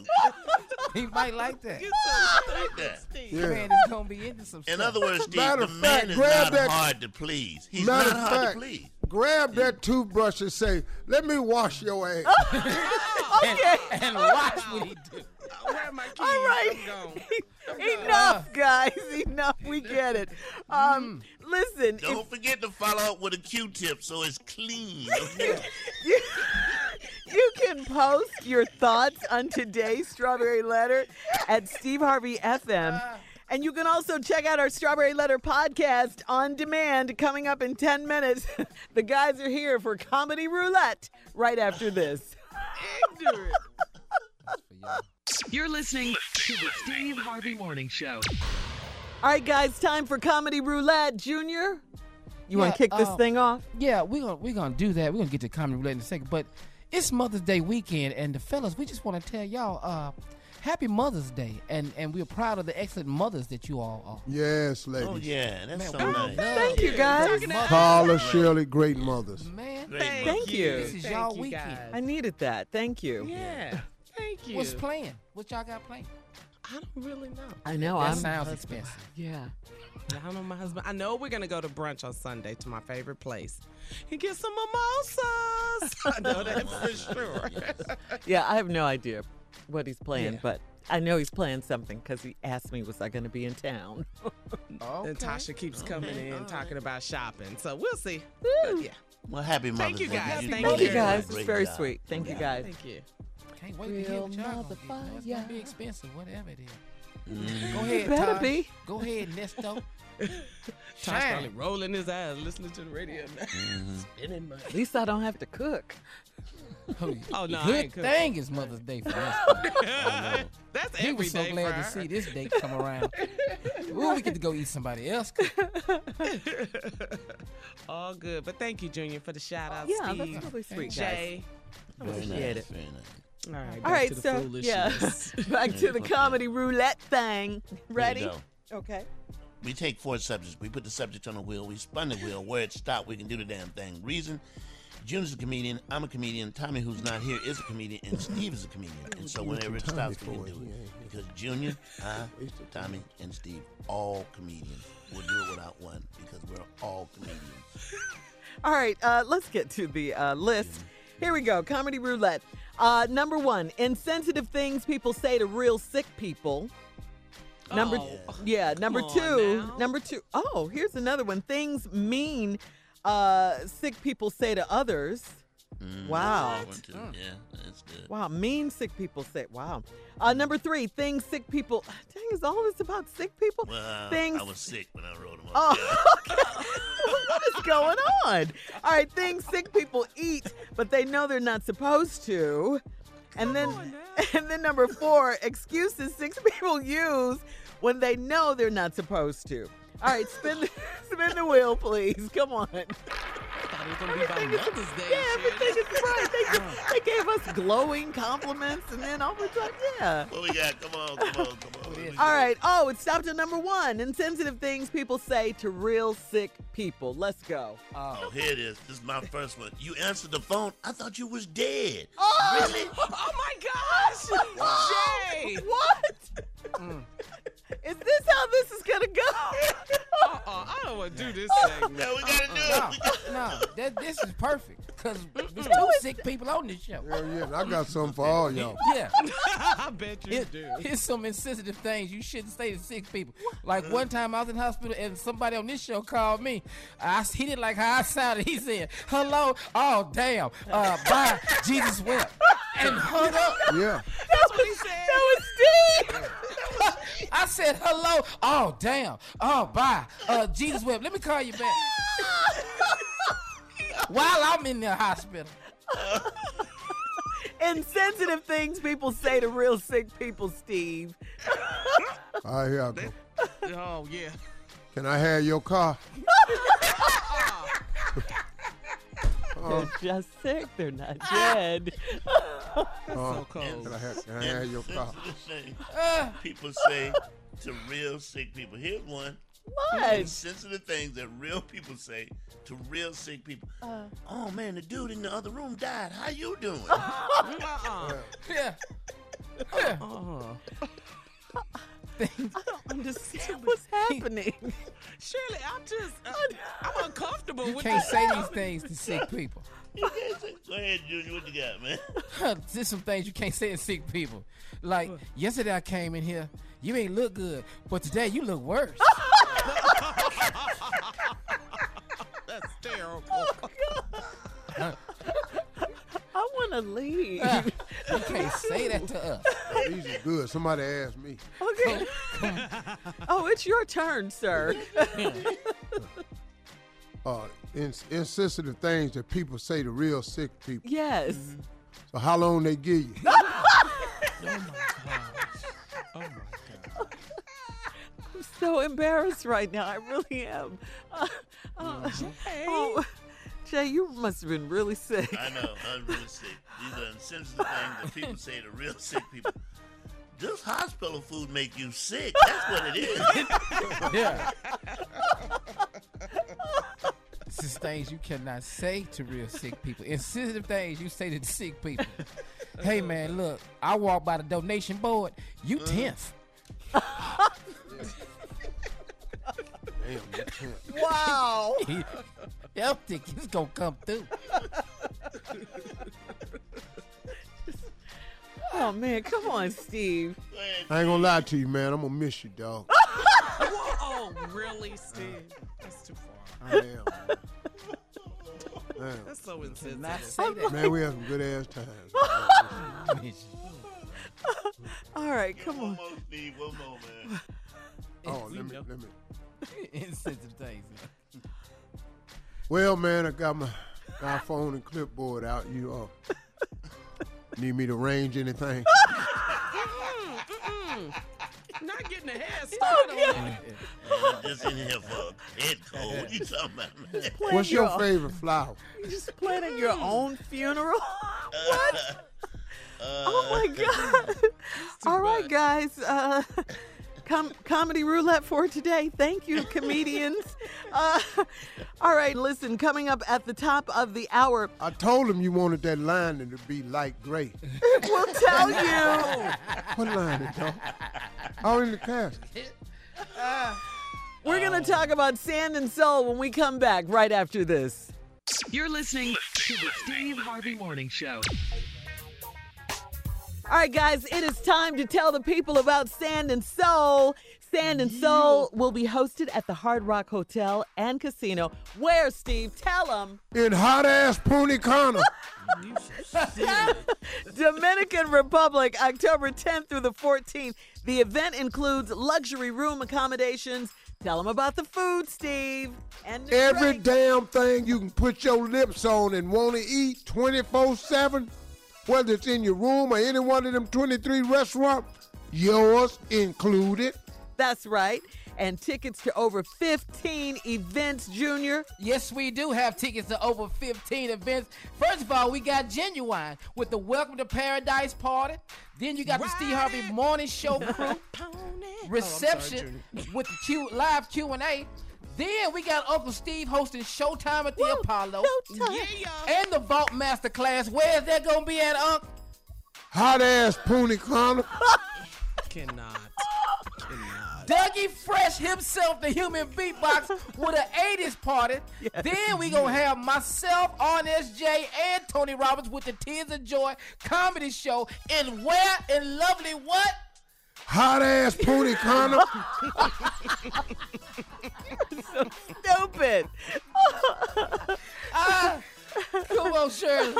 He might like that. You're so like that. Yeah. The man is gonna be into some stuff. In other words, Steve, matter the fact, man is not that, hard to please. He's not hard fact, to please. Grab yeah. that toothbrush and say, "Let me wash your ass." Okay. And, and watch what he do. Where my keys? All right. I'm gone. Enough, guys. Enough. We get it. Um, listen. Don't if, forget to follow up with a Q-tip so it's clean. Okay? you, you can post your thoughts on today's Strawberry Letter at Steve Harvey F M. And you can also check out our Strawberry Letter podcast on demand coming up in ten minutes. The guys are here for Comedy Roulette right after this. Ignorant. You're listening to the Steve Harvey Morning Show. All right, guys, time for Comedy Roulette. Junior, you yeah, want to kick uh, this thing off? Yeah, we're going we're gonna do that. We're going to get to Comedy Roulette in a second. But it's Mother's Day weekend, and the fellas, we just want to tell y'all uh, happy Mother's Day. And, and we're proud of the excellent mothers that you all are. Yes, ladies. Oh, yeah, that's man, so oh, nice. Thank you, guys. Paula, Shirley, great mothers. Man, great thank, thank you. This is thank y'all you weekend. Guys. I needed that. Thank you. Yeah. Thank you. What's playing? What y'all got playing? I don't really know. I know. That I'm sounds husband. expensive. Yeah. yeah. I know my husband. I know we're going to go to brunch on Sunday to my favorite place and get some mimosas. I know that for sure. Yeah, I have no idea what he's playing, yeah. but I know he's playing something because he asked me, was I going to be in town? Okay. And Tasha keeps coming okay. in right. talking about shopping. So we'll see. But, yeah. Well, happy Mother's Day. Thank you guys. You Thank, you. Thank you guys. It's very job. sweet. Thank yeah. you guys. Thank you. Can't wait Real to hear what y'all gonna do. It's going to be expensive, whatever it is. Mm. Go ahead, better Tosh. Be. Go ahead, Nesto. Tosh probably rolling his eyes, listening to the radio now. Mm-hmm. Spending money. At least I don't have to cook. Oh, oh no, good I ain't thing is Mother's Day for us. Oh, that's every day. He was so glad to see this day come around. Ooh, we get to go eat somebody else. All good, but thank you, Junior, for the shout out. Yeah, Steve. That's really sweet, Jay. I appreciate nice, it. All right, All right so yeah, back to the comedy roulette thing. Ready? Okay. We take four subjects. We put the subject on the wheel. We spun the wheel. Where it stopped, we can do the damn thing. Reason. Junior's a comedian, I'm a comedian, Tommy, who's not here, is a comedian, and Steve is a comedian. And so whenever it stops, we can do it. Because Junior, I, Tommy, and Steve, all comedians. We'll do it without one, because we're all comedians. All right, uh, let's get to the uh, list. Here we go, comedy roulette. Uh, number one, insensitive things people say to real sick people. Number, oh. yeah, number Come two, number two, oh, here's another one, things mean Uh, sick people say to others. Mm, wow. That oh. Yeah, that's good. Wow, mean sick people say. Wow. Uh, number three, things sick people. Dang, is all this about sick people? Well, things. I was sick when I wrote them up. Oh, yeah. Okay. What is going on? All right, things sick people eat, but they know they're not supposed to. And Come then, on now. and then number four, excuses sick people use when they know they're not supposed to. All right, spin the, spin the wheel, please. Come on. I thought it was going to be about Mother's Day. Yeah, everything is right. They, oh. they gave us glowing compliments, and then all of a sudden, yeah. What we got? Come on, come on, come on. All right. Oh, it stopped at number one. Insensitive things people say to real sick people. Let's go. Oh, oh here it is. This is my first one. You answered the phone. I thought you was dead. Oh, really? Oh, my gosh. Jay. What? Mm. Is this how this is going to go? Uh-uh, I don't want to do this thing. No, we got to uh-uh. do it. No, no that, this is perfect because there's two sick people on this show. Hell yeah, I got something for all y'all. Yeah. I bet you it, do. Here's some insensitive things you shouldn't say to sick people. Like one time I was in the hospital and somebody on this show called me. I, he didn't like how I sounded. He said, hello, oh, damn, uh, bye, Jesus wept. And hung up. Yeah. That's what he said. That was Steve. I said hello. Oh damn. Oh bye. Uh, Jesus wept. Let me call you back. While I'm in the hospital. Insensitive things people say to real sick people, Steve. All right, here I go. Oh yeah. Can I have your car? Uh, they're just sick. They're not dead. Uh, so cold. Can I have, can I have your car? People say to real sick people. Here's one. What? Insensitive things that real people say to real sick people. Uh, oh, man, the dude in the other room died. How you doing? Uh-uh. Yeah. Yeah. Uh-uh. Things. I don't understand what's happening. Shirley, I'm just, uh, I'm uncomfortable with this. You can't say these things to sick people. You can't say, go ahead, Junior, what you got, man? There's some things you can't say to sick people. Like, what? Yesterday I came in here, you ain't look good, but today you look worse. That's terrible. Oh, God. Huh? I want to leave. Uh, you can't say that to us. Oh, these are good. Somebody asked me. Okay. Oh, it's your turn, sir. uh, ins- insensitive things that people say to real sick people. Yes. Mm-hmm. So how long they give you? Oh, my gosh. Oh, my God. I'm so embarrassed right now. I really am. Uh, uh, okay. Oh. Jay, you must have been really sick. I know, I'm really sick. These are insensitive things that people say to real sick people. This hospital food make you sick. That's what it is. Yeah. This is things you cannot say to real sick people. Insensitive things you say to sick people. Hey, man, look, I walked by the donation board. You tenth. Wow. Y'all think he's going to come through. Oh, man. Come on, Steve. I ain't going to lie to you, man. I'm going to miss you, dog. Oh, really, Steve? That's too far. I am, man. Damn. That's so insensitive. Man, we had some good ass times. All right, come yeah, one on. More, Steve, one more, man. Oh, let me, let me. Insensitizing. Well, man, I got my, my phone and clipboard out. You uh, need me to arrange anything? mm, mm. Not getting a head start oh, on it. Just in here for a head cold. What you talking about, man? What's your, your favorite flower? You just planning your own funeral? What? Uh, oh, my God. All right, much. guys. Uh, com- comedy roulette for today. Thank you, comedians. Uh, all right, listen, coming up at the top of the hour. I told him you wanted that line to be light gray. We'll tell you. What line is it? All in the cast. Uh, We're going to talk about Sand and Soul when we come back right after this. You're listening to the Steve Harvey Morning Show. All right, guys, it is time to tell the people about Sand and Soul. Sand and Soul will be hosted at the Hard Rock Hotel and Casino. Where, Steve? Tell them. In hot-ass Punta Cana. Dominican Republic, October tenth through the fourteenth. The event includes luxury room accommodations. Tell them about the food, Steve. And every drink. Damn thing you can put your lips on and want to eat twenty-four seven. Whether it's in your room or any one of them twenty-three restaurants, yours included. That's right. And tickets to over fifteen events, Junior. Yes, we do have tickets to over fifteen events. First of all, we got Genuine with the Welcome to Paradise party. Then you got right. the Steve Harvey Morning Show crew. Reception oh, sorry, with the Q, live Q and A. Then we got Uncle Steve hosting Showtime at the Whoa, Apollo. Showtime. Yeah. And the Vault Masterclass. Where is that going to be at, Unc? Hot-ass Punta Cana. Cannot. Cannot. Dougie Fresh himself, the human beatbox, with an eighties party. Yes. Then we going to have myself, Honest J, and Tony Roberts with the Tears of Joy comedy show. And where in lovely what? Hot-ass Punta Cana. You're so stupid. uh, come on, Shirley.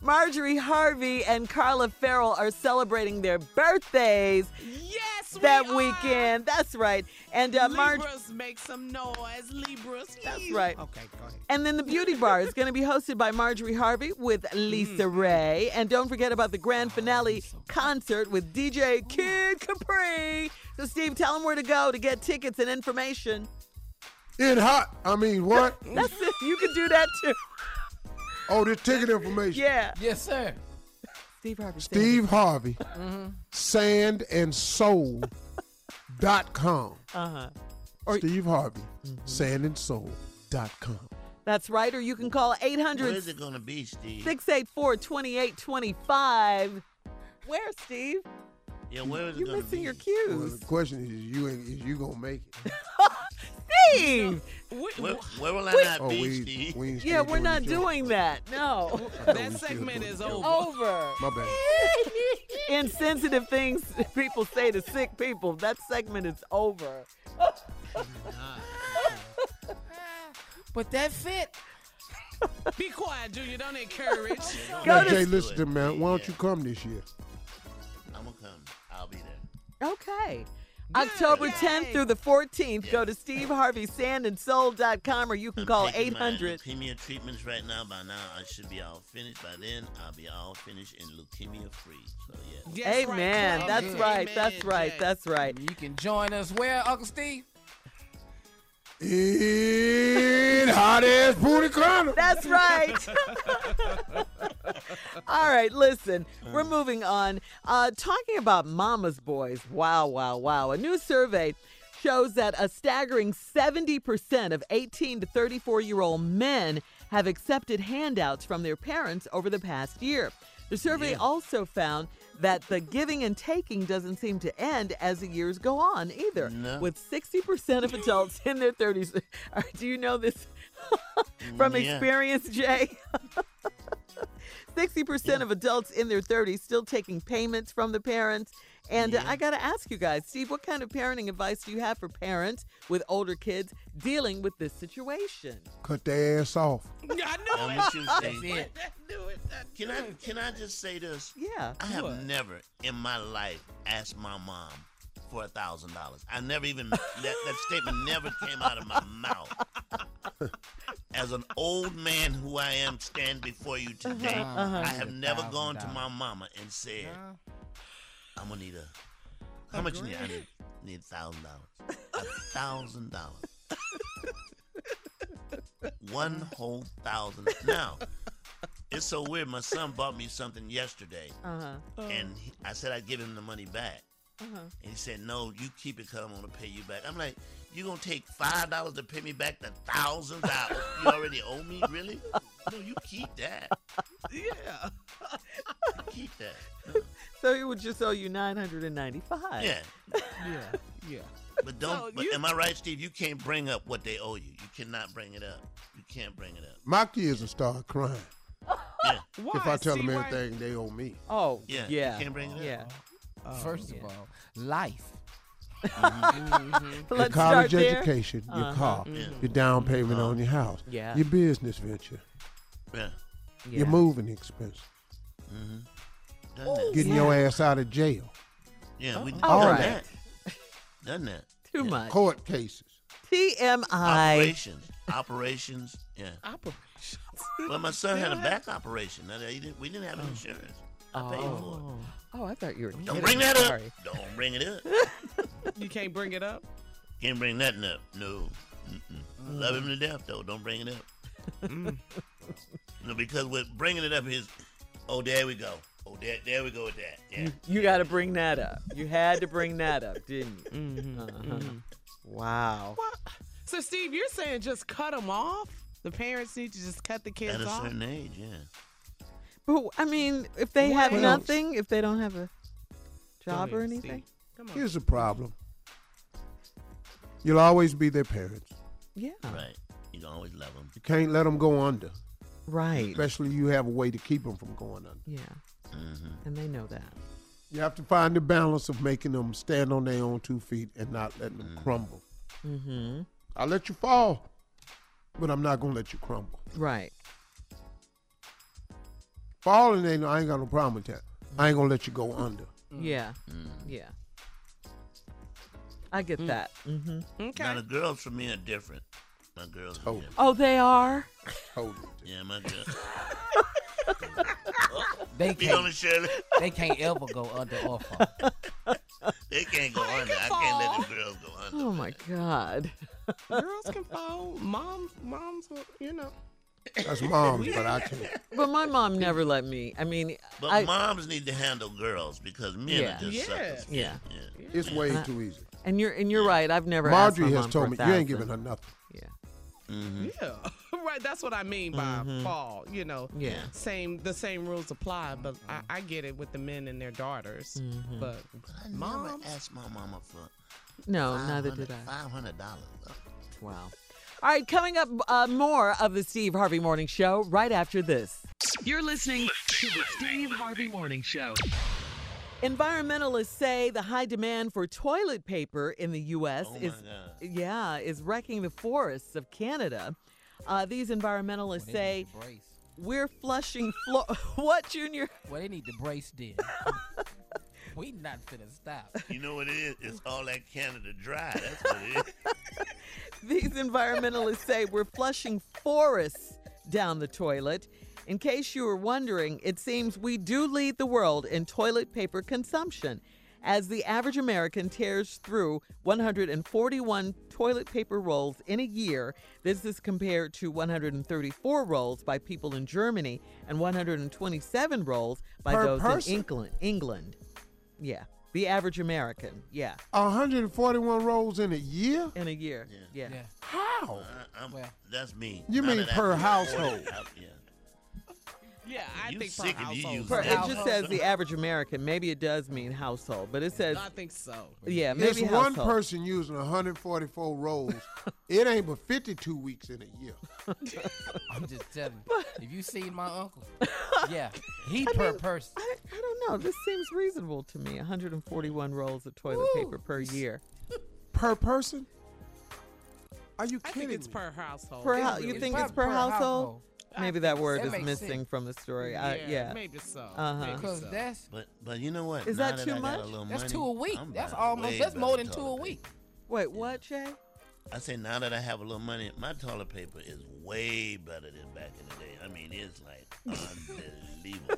Marjorie Harvey and Carla Farrell are celebrating their birthdays. Yes, that we weekend. Are. That's right. And uh, Marjorie Libras make some noise. Libras. That's right. Okay, go ahead. And then the Beauty Bar is going to be hosted by Marjorie Harvey with Lisa mm. Ray. And don't forget about the grand finale oh, so concert with D J Kid Capri. So, Steve, tell them where to go to get tickets and information. It hot. I mean, what? That's it. You can do that, too. Oh, the ticket information. Yeah. Yes, sir. Steve Harvey. Steve Harvey. Mm-hmm. Sand and Soul. dot com. Uh huh. Steve Harvey. Mm-hmm. Sand and Soul. dot com. That's right. Or you can call eight hundred. Where is it gonna be, Steve? Six eight four twenty eight twenty five. Where, Steve? Yeah, where is it You're gonna missing be? Your cues. Well, the question is, is you is you gonna make it? Steve! No. Where, where will I we, not be, oh, we, Steve? We yeah, we're not doing show. That. No. That segment is over. Over. My bad. Insensitive things people say to sick people. That segment is over. But that fit. Be quiet, Junior. Don't encourage. Go to Jay, listen to me, man. Why don't you come this year? I'm going to come. I'll be there. Okay. October tenth Yay. Through the fourteenth. Yes. Go to steve harvey sand and soul dot com or you can I'm call eight hundred. Leukemia treatments right now. By now, I should be all finished. By then, I'll be all finished and leukemia free. So, yeah. Yes, amen. Right, that's Amen. Right. That's right. Yes. That's right. You can join us where, Uncle Steve? In hot ass booty corner. That's right. All right, listen, we're moving on. Uh, talking about mama's boys. Wow, wow, wow. A new survey shows that a staggering seventy percent of eighteen to thirty-four-year-old men have accepted handouts from their parents over the past year. The survey yeah. also found that the giving and taking doesn't seem to end as the years go on either. No. With sixty percent of adults in their thirties. Do you know this from yeah. experience, Jay? sixty percent yeah. of adults in their thirties still taking payments from the parents. And yeah. I got to ask you guys, Steve, what kind of parenting advice do you have for parents with older kids dealing with this situation? Cut their ass off. I knew it. Can I can I just say this? Yeah. I have it. never in my life asked my mom for a thousand dollars. I never even that, that statement never came out of my mouth. As an old man who I am, stand before you today. Uh-huh. I have never gone to my mama and said. Uh-huh. I'm gonna need a. How a much you need? I need need a thousand dollars. A thousand dollars. One whole thousand. Now, it's so weird. My son bought me something yesterday, uh-huh. oh. and he, I said I'd give him the money back, uh-huh. and he said, "No, you keep it, cause I'm gonna pay you back." I'm like, "You gonna take five dollars to pay me back the thousand dollars you already owe me? Really? No, you keep that." Yeah. Keep that. So he would just owe you nine hundred ninety-five dollars. Yeah. Yeah. Yeah. But don't, no, but you, am I right, Steve? You can't bring up what they owe you. You cannot bring it up. You can't bring it up. My kids will start crying. Yeah. Why? If I tell See, them everything why? They owe me. Oh, yeah. yeah. You can't bring it up. Yeah. Oh, First yeah. of all, life. Mm-hmm. Mm-hmm. Your college education, there. your uh-huh. car, yeah. your down payment uh-huh. on your house, yeah. your business venture, yeah. your yeah. moving expense. Mm-hmm. Ooh, Getting yeah. your ass out of jail. Yeah, we oh, all done right. that. Done that. Too yeah. much. Court cases. T M I. Operations. Operations. Yeah. Operations. Well, my son had a back operation. He didn't, we didn't have oh. insurance. I oh. paid for it. Oh, I thought you were. Don't bring that up. Sorry. Don't bring it up. You can't bring it up? Can't bring nothing up. No. Mm-mm. Love him to death, though. Don't bring it up. Mm. No, because with bringing it up is, oh, there we go. Oh, there, there we go with that. Yeah. You, you got to bring that up. You had to bring that up, didn't you? Mm-hmm. Uh-huh. Mm-hmm. Wow. Well, so, Steve, you're saying just cut them off? The parents need to just cut the kids off? At a off? certain age, yeah. But, I mean, if they what? have nothing, if they don't have a job ahead, or anything? Come on. Here's the problem. You'll always be their parents. Yeah. Right. You can always love them. You can't let them go under. Right. Especially you have a way to keep them from going under. Yeah. Mm-hmm. And they know that. You have to find the balance of making them stand on their own two feet and not letting them mm-hmm. crumble. Mm-hmm. I'll let you fall, but I'm not going to let you crumble. Right. Falling, ain't, I ain't got no problem with that. Mm-hmm. I ain't going to let you go under. Mm-hmm. Yeah. Mm-hmm. Yeah. I get mm-hmm. that. Mm-hmm. Okay. Now, the girls for me are different. My girls totally. are different. Oh, they are? Totally. Yeah, my girls. They can't, they can't ever go under or fall. They can't go under. I can't let the girls go under. Oh, my God. Girls can fall. Moms, moms, will, you know. That's moms, but I can't. But my mom never let me. I mean. But I, moms need to handle girls because men yeah. are just yeah. suckers. Yeah. Yeah. yeah. It's way uh, too easy. And you're and you're yeah. right. I've never Marjorie asked my mom has told me, you ain't giving her nothing. Yeah. Mm-hmm. Yeah. Right, that's what I mean by mm-hmm. fall, you know. Yeah. Same the same rules apply, but I, I get it with the men and their daughters. Mm-hmm. But, but I mom never asked my mama for No, neither did I. Five hundred dollars. Wow. All right, coming up uh, more of the Steve Harvey Morning Show right after this. You're listening to the Steve Harvey Morning Show. Environmentalists say the high demand for toilet paper in the U S Oh is yeah, is wrecking the forests of Canada. Uh, these environmentalists well, say we're flushing floor. What, Junior? Well, they need to brace then. We not finna stop. You know what it is? It's all that Canada Dry. That's what it is. These environmentalists say we're flushing forests down the toilet. In case you were wondering, it seems we do lead the world in toilet paper consumption, as the average American tears through one hundred forty-one toilet paper rolls in a year. This is compared to one hundred thirty-four rolls by people in Germany and one hundred twenty-seven rolls by per those person? in England. England. Yeah. The average American. Yeah. one hundred forty-one rolls in a year? In a year. Yeah. yeah. yeah. How? Uh, I'm, that's me. You Not mean per household? Yeah. Yeah, I you think per household. Per, it just says the average American. Maybe it does mean household, but it says. I think so. Yeah, maybe it's household. One person using one hundred forty-four rolls. It ain't but fifty-two weeks in a year. I'm just telling you. But, if you seen my uncle, yeah, he I per mean, person. I, I don't know. This seems reasonable to me. one hundred forty-one rolls of toilet Ooh. paper per year. Per person? Are you kidding me? I think it's me? per household. Per ho- you it's think it's per, per household? household? Maybe that word that is missing sense. From the story. Yeah, I, yeah. maybe so. Uh-huh. Because so. that's. But but you know what? Is now that too that much? Money, that's two a week. That's almost. That's more than two a week. Paper. Wait, what, Jay? I say now that I have a little money, my toilet paper is way better than back in the day. I mean, it's like unbelievable.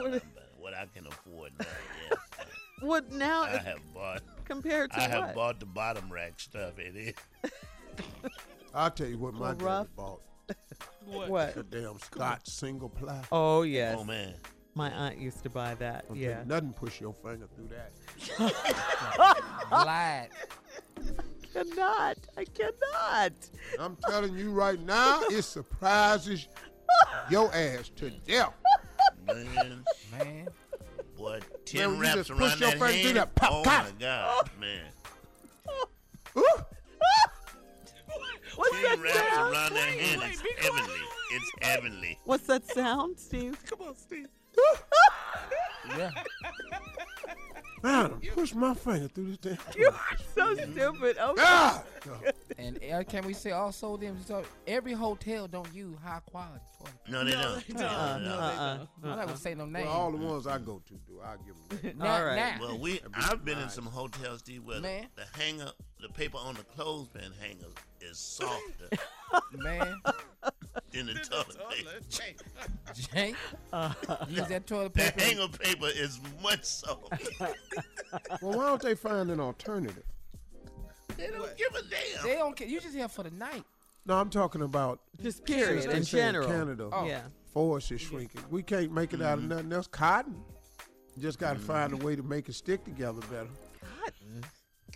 what, what I can afford now. Yeah. What now? I have bought compared to I have what? bought the bottom rack stuff. It is. I'll tell you what my dad bought. What? What? The damn Scotch single ply. Oh, yes. Oh, man. My aunt used to buy that. Okay, yeah. Nothing push your finger through that. Glad. I cannot. I cannot. I'm telling you right now, it surprises your ass to death. Man. Man. Boy, ten man, wraps around push that your hand. Through that pop, oh, pop. My God, man. Ooh. What's that sound? Around their hand. Wait, wait, it's heavenly. It's heavenly. What's that sound, Steve? Come on, Steve. Yeah. Man, push my finger through this damn. You are so stupid. Oh, God. And uh, can we say also, them, so every hotel don't use high quality toilet. No, they don't. No, no, uh, no, no, uh, no. Uh, I'm not going to say no names. Well, all the ones I go to do, I'll give them. All right. Now. Well, we, I've been in some hotels, Steve, where the, the hanger, the paper on the clothespin hanger is softer. Man. In the, the toilet paper. Jake, uh, use that toilet paper. The hanger paper is much softer. Well, why don't they find an alternative? They don't what? give a damn. They don't care. You just here for the night. No, I'm talking about just period in general. Canada, oh. yeah. Forest is shrinking. We can't make it mm-hmm. out of nothing else. Cotton. You just got to mm-hmm. find a way to make it stick together better. Cotton.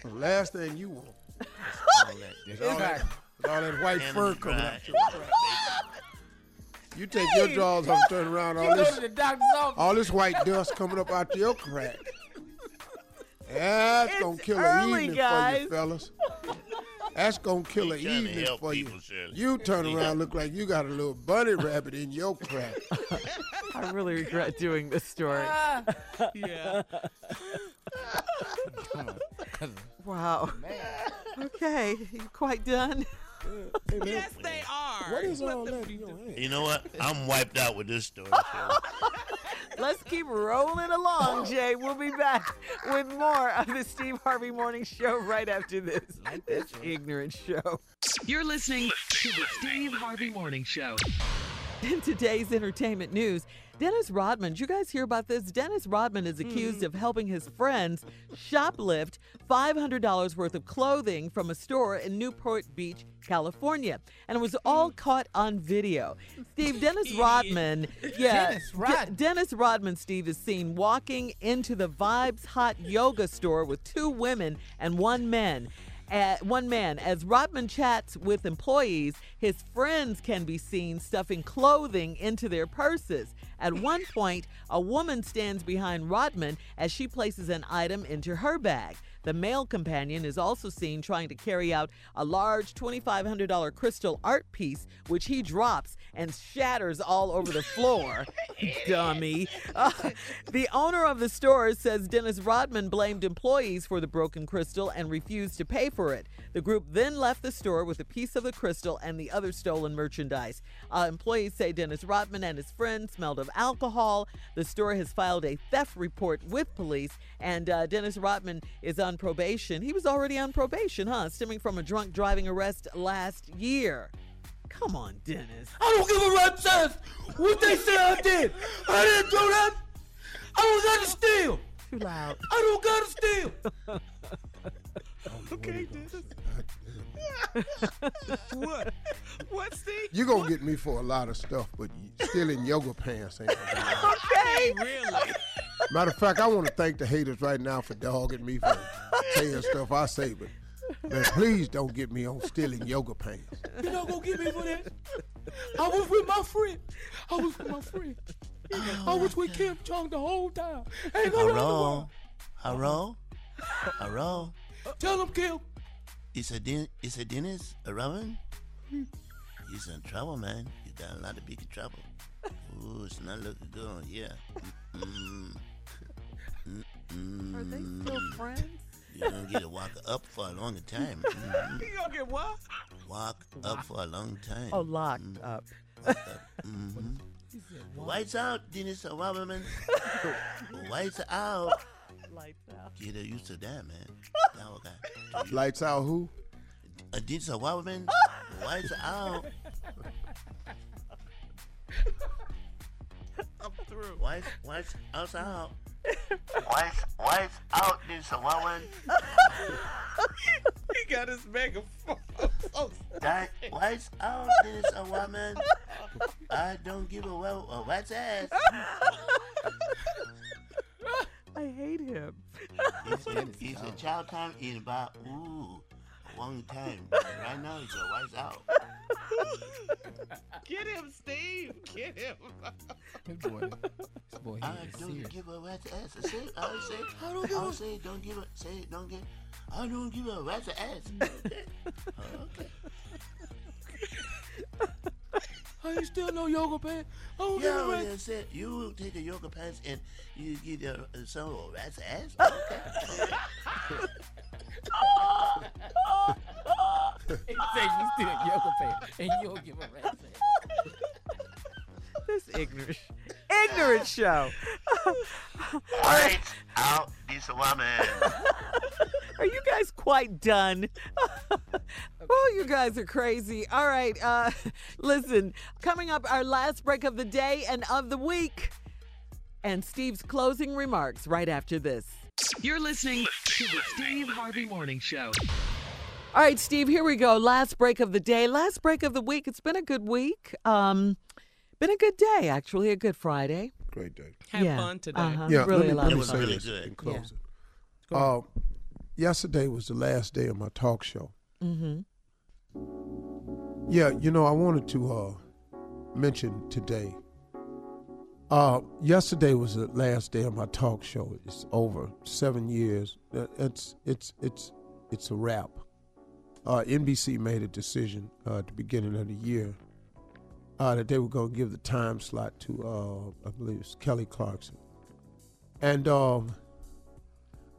The last thing you want. all that, it's all that, it's all that white fur coming out your You take hey, your drawers off, turn around, all this, to the doctor's office. all this white dust coming up out your crack. That's it's gonna kill an evening guys. for you, fellas. That's gonna kill an evening for people, you. Shirley. You turn around, yeah. look like you got a little bunny rabbit in your crack. I really regret doing this story. Uh, yeah. Wow. Man. Okay, you quite done? Yes, they are. What is what all that? You know what? I'm wiped out with this story. Let's keep rolling along, Jay. We'll be back with more of the Steve Harvey Morning Show right after this. This ignorant show. You're listening to the Steve Harvey Morning Show. In today's entertainment news, Dennis Rodman, did you guys hear about this? Dennis Rodman is accused mm-hmm. of helping his friends shoplift five hundred dollars worth of clothing from a store in Newport Beach, California. And it was all caught on video. Steve, Dennis Rodman, yeah, Dennis, Rod- D- Dennis Rodman, Steve, is seen walking into the Vibes Hot Yoga store with two women and one man. Uh, one man. As Rodman chats with employees, his friends can be seen stuffing clothing into their purses. At one point, a woman stands behind Rodman as she places an item into her bag. The male companion is also seen trying to carry out a large two thousand five hundred dollars crystal art piece, which he drops and shatters all over the floor. Dummy. Uh, the owner of the store says Dennis Rodman blamed employees for the broken crystal and refused to pay for it. The group then left the store with a piece of the crystal and the other stolen merchandise. Uh, employees say Dennis Rodman and his friend smelled of alcohol. The store has filed a theft report with police, and uh, Dennis Rodman is on probation. He was already on probation, huh? Stemming from a drunk driving arrest last year. Come on, Dennis. I don't give a rat's ass what they say I did. I didn't do that. I don't gotta steal. Too loud. I don't gotta steal. Okay, Dennis. What? What, Steve? You're going to get me for a lot of stuff, but stealing yoga pants ain't going to Okay. Really? Matter of fact, I want to thank the haters right now for dogging me for saying stuff I say, but man, please don't get me on stealing yoga pants. You're not going to get me for that? I was with my friend. I was with my friend. Oh, I was with Kim Jong the whole time. Ain't no wrong. I wrong. I wrong. Tell him, Kim. It's a Den- it's a Dennis Rodman. He's in trouble, man. You got a lot of big trouble. Ooh, it's not looking good. Yeah. Mm-mm. Mm-mm. Are they still friends? You're going to get a walk up for a long time. Mm-hmm. You're going to get what? Walk up for a long time. Oh, locked mm-hmm. up. Mm-hmm. Lights out, Dennis Rodman. Lights out. Lights out. Get used to that, man. Now I got lights out who? Uh, Dennis Rodman. Lights out. I'm through. Lights, lights, lights out. Lights, lights out, Dennis Rodman. He got his megaphone. Oh, lights out, Dennis Rodman. I don't give a well a rat's ass. I hate him. It's, a, it's a child time in about ooh a long time. Right now it's a wise out. Get him, Steve. Get him. Good boy. Good boy. I don't serious. give a rat's ass. I say, I say, I don't give a say. Don't give a say. Don't get. I don't give a rat's ass. Okay. Okay. You still no yoga pants? Oh, yeah, I yeah, said you take the yoga pants and you get uh, some rat's ass. Okay. He said you steal a yoga pants and you don't give a rat's ass. This ignorant, ignorant show. Right out, this woman. Are you guys quite done? Oh, you guys are crazy. All right, uh, listen, coming up, our last break of the day and of the week, and Steve's closing remarks right after this. You're listening to the Steve Harvey Morning Show. All right, Steve, here we go. Last break of the day, last break of the week. It's been a good week. Um, been a good day, actually, a good Friday. Great day. Have yeah. fun today. Uh-huh. Yeah, really let me, let me say this and close yeah. it. Uh, yesterday was the last day of my talk show. Mm-hmm. Yeah, you know, I wanted to uh, mention today. Uh, yesterday was the last day of my talk show. It's over. Seven years. It's it's it's it's a wrap. Uh, N B C made a decision uh, at the beginning of the year uh, that they were going to give the time slot to, uh, I believe it's Kelly Clarkson. And um,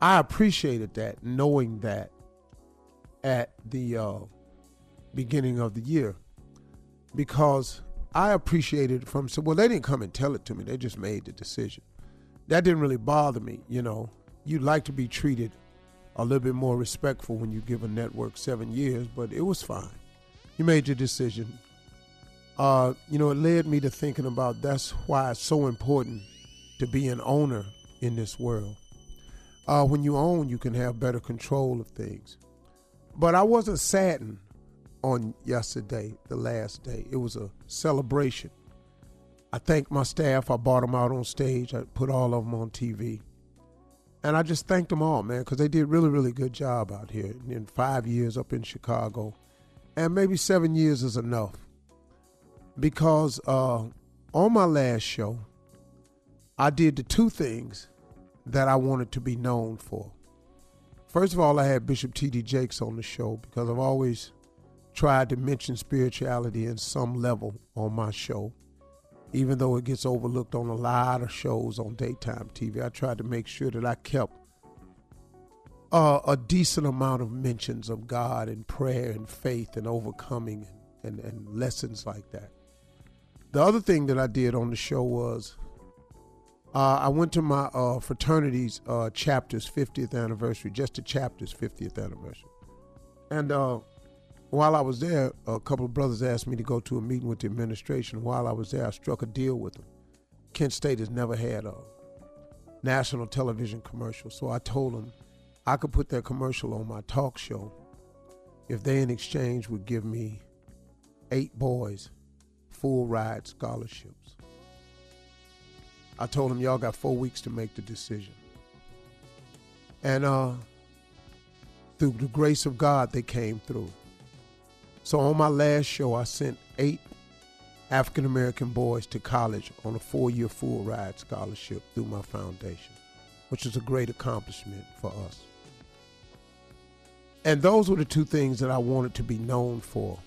I appreciated that, knowing that at the Uh, beginning of the year, because I appreciated it from, so well, they didn't come and tell it to me. They just made the decision. That didn't really bother me. You know, you'd like to be treated a little bit more respectful when you give a network seven years, but it was fine. You made your decision. Uh, you know, it led me to thinking about that's why it's so important to be an owner in this world. Uh, when you own, you can have better control of things. But I wasn't saddened on yesterday, the last day. It was a celebration. I thanked my staff. I bought them out on stage. I put all of them on T V. And I just thanked them all, man, because they did really, really good job out here. And then five years up in Chicago. And maybe seven years is enough. Because uh, on my last show, I did the two things that I wanted to be known for. First of all, I had Bishop T D Jakes on the show because I've always tried to mention spirituality in some level on my show, even though it gets overlooked on a lot of shows on daytime T V. I tried to make sure that I kept uh, a decent amount of mentions of God and prayer and faith and overcoming and, and, and lessons like that. The other thing that I did on the show was uh, I went to my uh, fraternity's uh, chapter's fiftieth anniversary, just the chapter's fiftieth anniversary. And uh, While I was there, a couple of brothers asked me to go to a meeting with the administration. While I was there, I struck a deal with them. Kent State has never had a national television commercial, so I told them I could put their commercial on my talk show if they, in exchange, would give me eight boys full-ride scholarships. I told them, y'all got four weeks to make the decision. And uh, through the grace of God, they came through. So on my last show, I sent eight African-American boys to college on a four-year full ride scholarship through my foundation, which is a great accomplishment for us. And those were the two things that I wanted to be known for.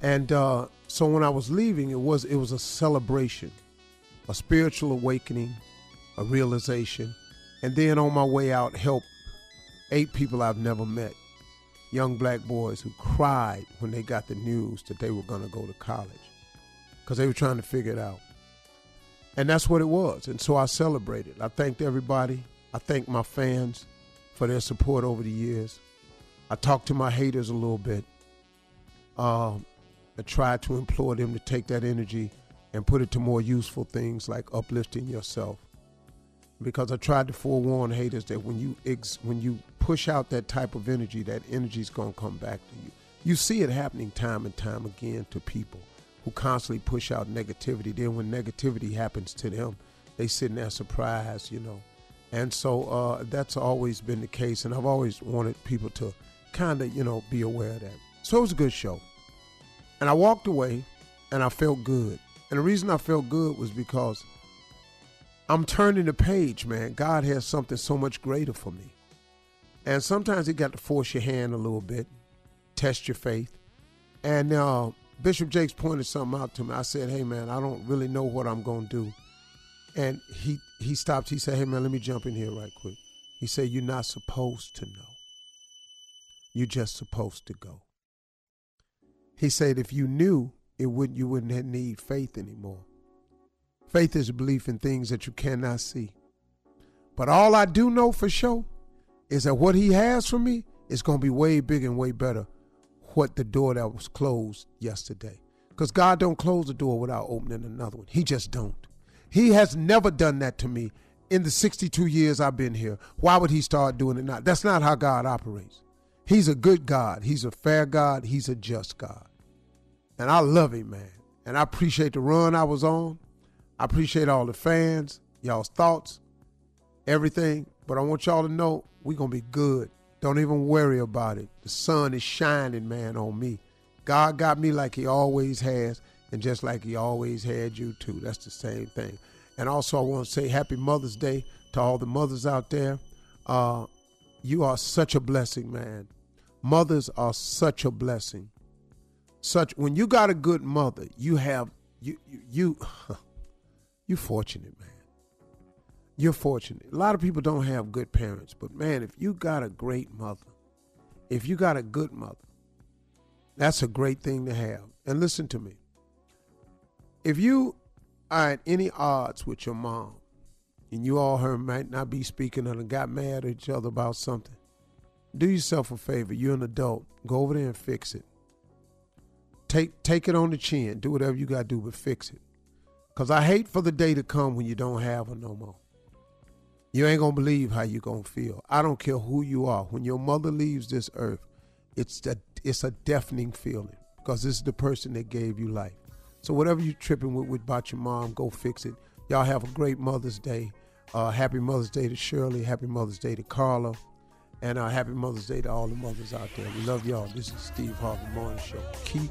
And uh, so when I was leaving, it was, it was a celebration, a spiritual awakening, a realization. And then on my way out, helped eight people I've never met, young black boys who cried when they got the news that they were going to go to college because they were trying to figure it out. And that's what it was. And so I celebrated. I thanked everybody. I thanked my fans for their support over the years. I talked to my haters a little bit. Um, I tried to implore them to take that energy and put it to more useful things like uplifting yourself. Because I tried to forewarn haters that when you ex- when you push out that type of energy, that energy's gonna come back to you. You see it happening time and time again to people who constantly push out negativity. Then when negativity happens to them, they sitting there surprised, you know. And so uh, that's always been the case. And I've always wanted people to kind of, you know, be aware of that. So it was a good show. And I walked away and I felt good. And the reason I felt good was because I'm turning the page, man. God has something so much greater for me. And sometimes he got to force your hand a little bit, test your faith. And uh, Bishop Jakes pointed something out to me. I said, hey, man, I don't really know what I'm going to do. And he, he stopped. He said, hey, man, let me jump in here right quick. He said, you're not supposed to know. You're just supposed to go. He said, if you knew, it wouldn't, you wouldn't need faith anymore. Faith is a belief in things that you cannot see. But all I do know for sure is that what he has for me is going to be way bigger and way better what the door that was closed yesterday. Because God don't close the door without opening another one. He just don't. He has never done that to me in the sixty-two years I've been here. Why would he start doing it now? That's not how God operates. He's a good God. He's a fair God. He's a just God. And I love him, man. And I appreciate the run I was on. I appreciate all the fans, y'all's thoughts, everything. But I want y'all to know we're going to be good. Don't even worry about it. The sun is shining, man, on me. God got me like he always has, and just like he always had you, too. That's the same thing. And also I want to say happy Mother's Day to all the mothers out there. Uh, you are such a blessing, man. Mothers are such a blessing. Such when you got a good mother, you have, you, you, you You're fortunate, man. You're fortunate. A lot of people don't have good parents, but man, if you got a great mother, if you got a good mother, that's a great thing to have. And listen to me. If you are at any odds with your mom, and you all her might not be speaking and got mad at each other about something, do yourself a favor. You're an adult. Go over there and fix it. Take, take it on the chin. Do whatever you got to do, but fix it. Because I hate for the day to come when you don't have her no more. You ain't going to believe how you're going to feel. I don't care who you are. When your mother leaves this earth, it's a, it's a deafening feeling because this is the person that gave you life. So whatever you're tripping with, with about your mom, go fix it. Y'all have a great Mother's Day. Uh, happy Mother's Day to Shirley. Happy Mother's Day to Carla. And uh, happy Mother's Day to all the mothers out there. We love y'all. This is Steve Harvey Morning Show. Keep